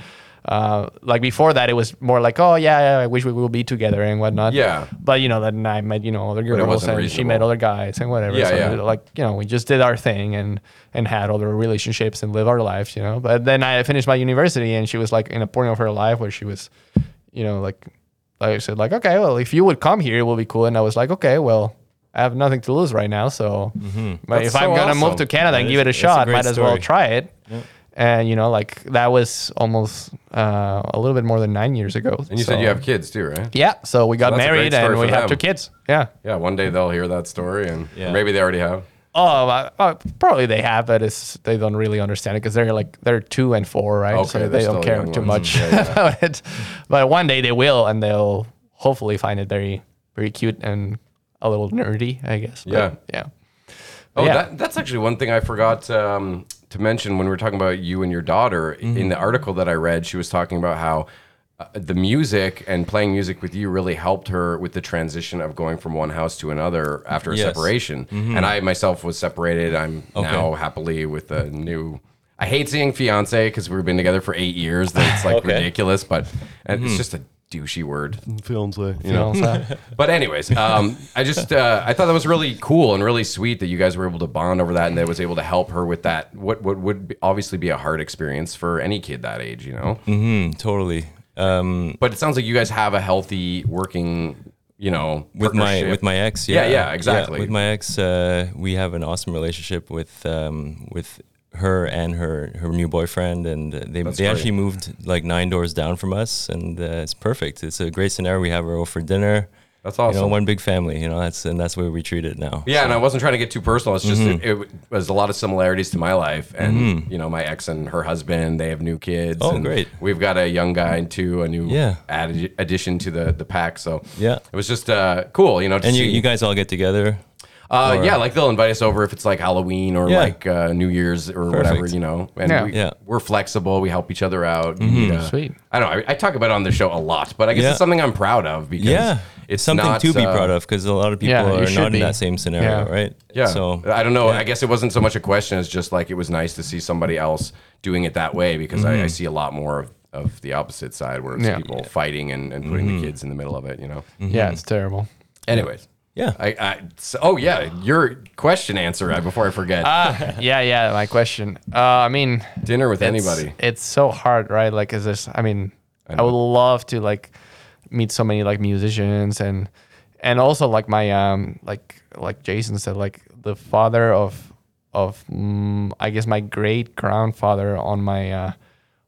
uh, like before that, it was more like, oh yeah, I wish we would be together and whatnot. Yeah. But you know, then I met you know other girls and reasonable. she met other guys and whatever. Yeah, so yeah. Like you know, we just did our thing and. and had other relationships and live our lives, you know. But then I finished my university and she was like in a point of her life where she was, you know, like, like I said, like, okay, well, if you would come here, it will be cool. And I was like, okay, well, I have nothing to lose right now. So mm-hmm. but if so I'm going to awesome. move to Canada that and is, give it a shot, a might as story. well try it. Yeah. And, you know, like that was almost uh, a little bit more than nine years ago. And you so, said you have kids too, right? Yeah. So we got so married and we have them. two kids. Yeah. Yeah. One day they'll hear that story and yeah. maybe they already have. Oh, uh, uh, probably they have, but it's they don't really understand it because they're like they're two and four, right? Okay, so they don't care too much yeah, yeah. about it. But one day they will, and they'll hopefully find it very, very cute and a little nerdy, I guess. But, yeah, yeah. But oh, yeah. That, that's actually one thing I forgot um, to mention when we were talking about you and your daughter. Mm-hmm. In the article that I read, she was talking about how uh, the music and playing music with you really helped her with the transition of going from one house to another after a yes. separation. Mm-hmm. And I myself was separated. I'm okay. now happily with a new, I hate saying fiance because we've been together for eight years. That's like okay. ridiculous, but and mm-hmm. it's just a douchey word. Fiance. You know? But anyways, um, I just, uh, I thought that was really cool and really sweet that you guys were able to bond over that and that it was able to help her with that. What, what would be, obviously be a hard experience for any kid that age, you know? Mm-hmm, totally. Um, but it sounds like you guys have a healthy working, you know, with my with my ex. Yeah, yeah, yeah exactly. Yeah, with my ex, uh, we have an awesome relationship with um, with her and her, her new boyfriend, and they That's they great. actually moved like nine doors down from us, and uh, it's perfect. It's a great scenario. We have her over for dinner. That's awesome. You know, one big family, you know, that's and that's where we treat it now. Yeah, so. And I wasn't trying to get too personal. It's just mm-hmm. it, it was a lot of similarities to my life. And, mm-hmm. you know, my ex and her husband, they have new kids. Oh, and great. We've got a young guy, too, a new yeah. add, addition to the, the pack. So yeah. it was just uh, cool, you know. To and you, see. you guys all get together? Uh, or, yeah, like they'll invite us over if it's like Halloween or yeah. like uh, New Year's or Perfect. whatever, you know. And yeah. We, yeah. we're flexible. We help each other out. Mm-hmm. And, uh, Sweet. I don't know. I, I talk about it on the show a lot, but I guess yeah. it's something I'm proud of because yeah. it's something not, to be uh, proud of because a lot of people yeah, are not be. in that same scenario, yeah. right? Yeah. So I don't know. Yeah. I guess it wasn't so much a question as just like it was nice to see somebody else doing it that way because mm-hmm. I, I see a lot more of, of the opposite side where it's yeah. people yeah. fighting and, and putting mm-hmm. the kids in the middle of it, you know? Mm-hmm. Yeah, it's terrible. Anyways. Yeah. I, I, so, oh, yeah. Your question answer before I forget. Uh, yeah, yeah. My question. Uh, I mean, dinner with it's, anybody. It's so hard, right? Like, is this, I mean, I, I would love to like meet so many like musicians and, And also, like my um, like like Jason said, like the father of of um, I guess my great grandfather on my uh,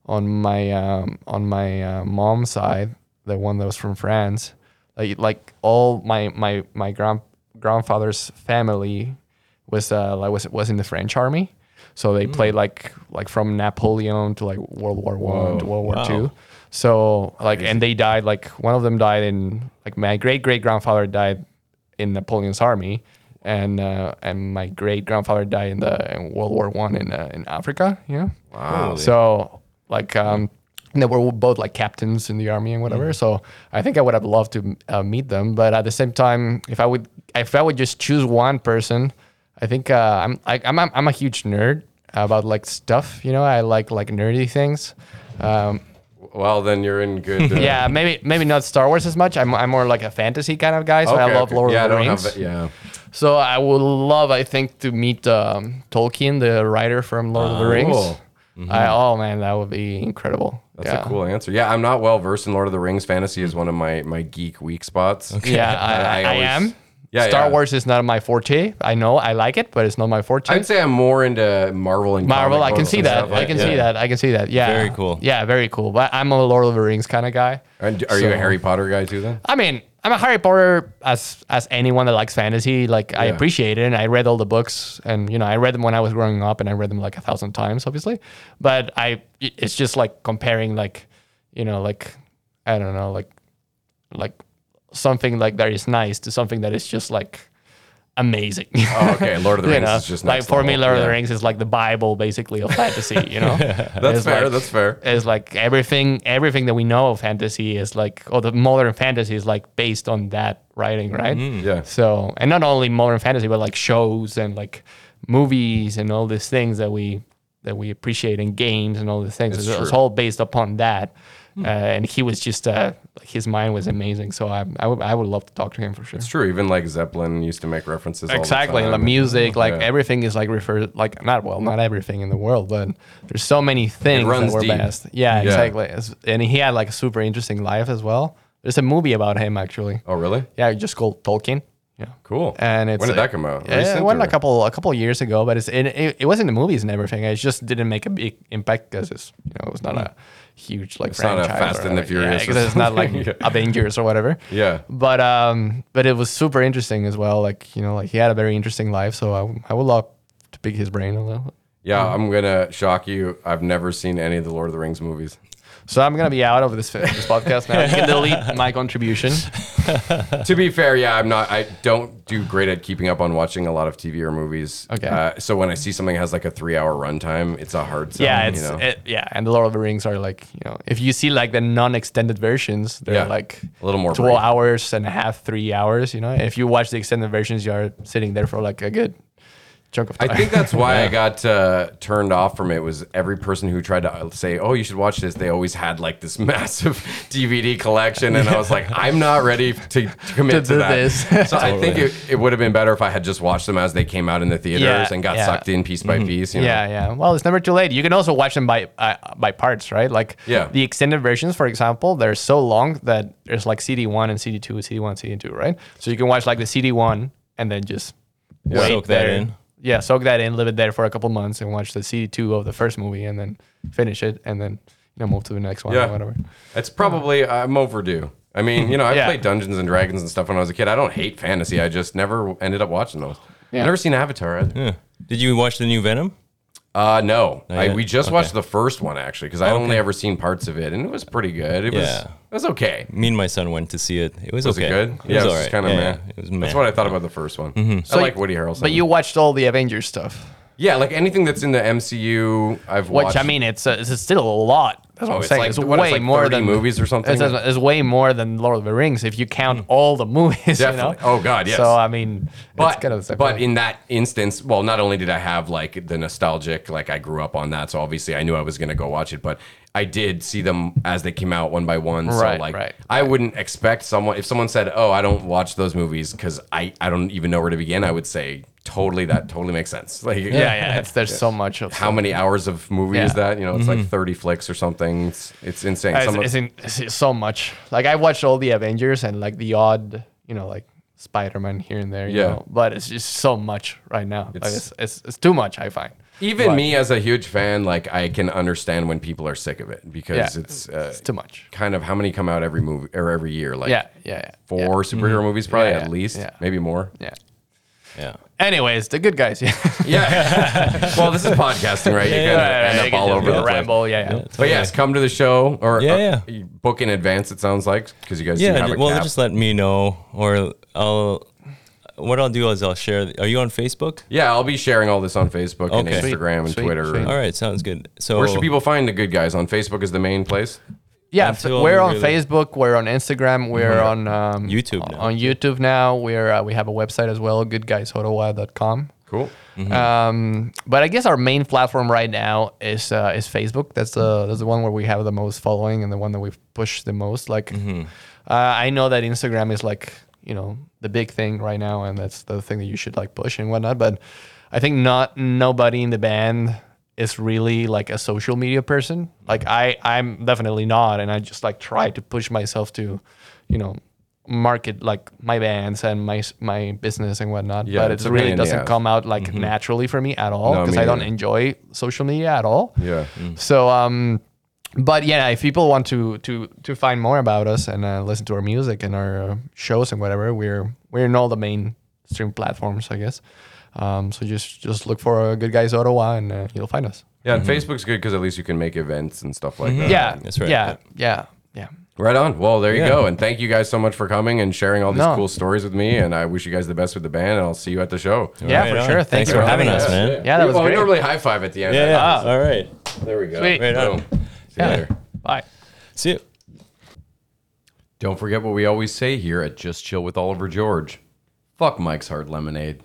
on my um, on my uh, mom's side, the one that was from France, like like all my my my grand grandfather's family was uh like was was in the French army, so they mm. played like like from Napoleon to like World War One to World War wow. Two. So like, Crazy. And they died, like one of them died in, like my great great grandfather died in Napoleon's army, and uh, and my great grandfather died in the in World War One in uh, in Africa. Yeah. Wow. So like, um, they were both like captains in the army and whatever. Mm. So I think I would have loved to uh, meet them, but at the same time, if I would if I would just choose one person, I think uh, I'm I, I'm I'm a huge nerd about like stuff. You know, I like like nerdy things. Um, Well, then you're in good. Uh, yeah, maybe maybe not Star Wars as much. I'm I'm more like a fantasy kind of guy, so okay, I love okay. Lord yeah, of the Rings. Have, yeah. So I would love, I think, to meet um, Tolkien, the writer from Lord oh, of the Rings. Cool. Mm-hmm. I, oh man, that would be incredible. That's yeah. a cool answer. Yeah, I'm not well versed in Lord of the Rings. Fantasy is one of my my geek weak spots. Okay. Yeah, I, I, I, always, I am. Yeah, Star yeah. Wars is not my forte. I know I like it, but it's not my forte. I'd say I'm more into Marvel and Marvel. I can see that. Like I can yeah. see that. I can see that. Yeah. Very cool. Yeah, very cool. But I'm a Lord of the Rings kind of guy. And are so, you a Harry Potter guy too? Then I mean, I'm a Harry Potter as as anyone that likes fantasy. Like yeah. I appreciate it, and I read all the books, and you know I read them when I was growing up, and I read them like a thousand times, obviously. But I, it's just like comparing, like, you know, like I don't know, like like. something like that is nice to something that is just like amazing. Oh, okay. Lord of the Rings know? is just nice. Like for me, Lord yeah. of the Rings is like the Bible basically of fantasy, you know? yeah. That's it's fair. Like, that's fair. It's like everything, everything that we know of fantasy is like, or the modern fantasy is like based on that writing, right? Mm-hmm. Yeah. So, and not only modern fantasy, but like shows and like movies and all these things that we, that we appreciate, in games and all these things. It's, it's all based upon that. Uh, and he was just, uh, his mind was amazing. So I, I, w- I would love to talk to him for sure. It's true. Even like Zeppelin used to make references. Exactly. All the time. The music, like yeah. everything is like referred, like not, well, not everything in the world, but there's so many things that were deep. best. Yeah, yeah, exactly. And he had like a super interesting life as well. There's a movie about him actually. Oh, really? Yeah. Just called Tolkien. Yeah. Cool. And it's, when did that come out? Yeah, it went or? a couple a couple years ago, but it's it, it, it was in the movies and everything. It just didn't make a big impact because it's, you know, it was not mm-hmm. a huge like it's franchise. It's not a Fast and the Furious. Yeah, it's not like yeah. Avengers or whatever. Yeah. But um, but it was super interesting as well. Like, you know, like he had a very interesting life. So I I would love to pick his brain a little. Yeah, um, I'm gonna shock you. I've never seen any of the Lord of the Rings movies. So I'm going to be out of this, this podcast now. You can delete my contribution. To be fair, yeah, I'm not, I don't do great at keeping up on watching a lot of T V or movies. Okay. Uh, so when I see something that has like a three hour runtime, it's a hard sell. Yeah, it's, you know? it, yeah. And the Lord of the Rings are like, you know, if you see like the non-extended versions, they're yeah, like a little more two brief. hours and a half, three hours, you know. If you watch the extended versions, you are sitting there for like a good chunk of time. I think that's why yeah. I got uh, turned off from it. Was every person who tried to say, "Oh, you should watch this," they always had like this massive D V D collection, and I was like, "I'm not ready to, to commit to, to that." This. So totally. I think it, it would have been better if I had just watched them as they came out in the theaters yeah, and got yeah. sucked in piece by mm-hmm. piece. You know? Yeah, yeah. Well, it's never too late. You can also watch them by uh, by parts, right? Like yeah. the extended versions, for example, they're so long that there's like C D one and C D two, C D one, C D two, right? So you can watch like the C D one and then just yeah. wait soak that in. Yeah, soak that in, live it there for a couple months, and watch the C D two of the first movie, and then finish it, and then, you know, move to the next one yeah. or whatever. It's probably uh, I'm overdue. I mean, you know, I yeah. played Dungeons and Dragons and stuff when I was a kid. I don't hate fantasy. I just never ended up watching those. Yeah. I've never seen Avatar. Ed. Yeah. Did you watch the new Venom? Uh, no. I, we just okay. watched the first one actually, because I'd okay. only ever seen parts of it, and it was pretty good. It yeah. was. It was okay. Me and my son went to see it. It was, was okay. It good? It yeah, was it was right. kind of yeah, meh. It was meh. That's what I thought about the first one. Mm-hmm. So I like Woody Harrelson. But you watched all the Avengers stuff. Yeah, like anything that's in the M C U, I've Which, watched. Which I mean, it's uh, it's still a lot. That's what oh, I'm saying. Like, it's what, way it's like more than movies or something. It's, it's way more than Lord of the Rings if you count all the movies. Definitely. You know? Oh God, yes. So I mean, but it's kind of but in that instance, well, not only did I have like the nostalgic, like I grew up on that, so obviously I knew I was going to go watch it, but I did see them as they came out one by one. Right, so like right, I right. wouldn't expect someone if someone said, "Oh, I don't watch those movies because I I don't even know where to begin." I would say. Totally, that totally makes sense. Like, yeah, yeah, yeah. It's, there's yeah. so much of how so many much. hours of movie yeah. is that? You know, it's mm-hmm. like thirty flicks or something. It's, it's insane. It's, it's, in, it's so much. Like I watched all the Avengers and like the odd, you know, like Spider-Man here and there, you yeah. know, but it's just so much right now. It's, like it's, it's, it's too much, I find. Even but, me as a huge fan, like I can understand when people are sick of it because yeah, it's, uh, it's too much. Kind of how many come out every movie or every year? Like yeah, yeah, yeah, four yeah. superhero mm-hmm. movies, probably yeah, yeah, at least, yeah. maybe more. Yeah. Yeah. Anyways, the good guys. Yeah. yeah. Well, this is podcasting, right? You yeah, can yeah, end yeah, up all over the ramble. Yeah, yeah. yeah totally. But yes, come to the show or yeah, yeah. Uh, book in advance. It sounds like because you guys yeah. have a well, cap. Just let me know, or I'll. What I'll do is I'll share. Are you on Facebook? Yeah, I'll be sharing all this on Facebook okay. and Instagram and sweet, Twitter. Sweet, sweet. All right, sounds good. So where should people find the good guys? On Facebook is the main place. Yeah, so we're on really... Facebook, we're on Instagram, we're mm-hmm. on um, YouTube now. On YouTube now. We're uh, we have a website as well, good guys hodowa dot com. Cool. Mm-hmm. Um, but I guess our main platform right now is uh, is Facebook. That's the that's the one where we have the most following and the one that we've pushed the most. Like, mm-hmm. uh, I know that Instagram is like you know the big thing right now, and that's the thing that you should like push and whatnot. But I think not nobody in the band is really like a social media person. Like I, I'm definitely not. And I just like try to push myself to, you know, market like my bands and my, my business and whatnot. Yeah, but it really doesn't come out like mm-hmm. naturally for me at all because no, I don't enjoy social media at all. Yeah. Mm. So, um, but yeah, if people want to, to, to find more about us and uh, listen to our music and our uh, shows and whatever, we're, we're in all the mainstream platforms, I guess. Um, so just just look for a Good Guys Ottawa and uh, you'll find us. Yeah, and mm-hmm. Facebook's good because at least you can make events and stuff like mm-hmm. that. Yeah, that's right. Yeah, yeah, yeah. Right on. Well, there you yeah. go. And thank you guys so much for coming and sharing all these no. cool stories with me. And I wish you guys the best with the band. And I'll see you at the show. Yeah, right for on. Sure. Thanks, Thanks for having us, man. Yeah, yeah that was well, great. We normally high five at the end. Yeah, yeah. Oh, all right. There we go. Sweet. Right on. Boom. See yeah. you later. Bye. See you. Don't forget what we always say here at Just Chill with Oliver George. Fuck Mike's Hard Lemonade.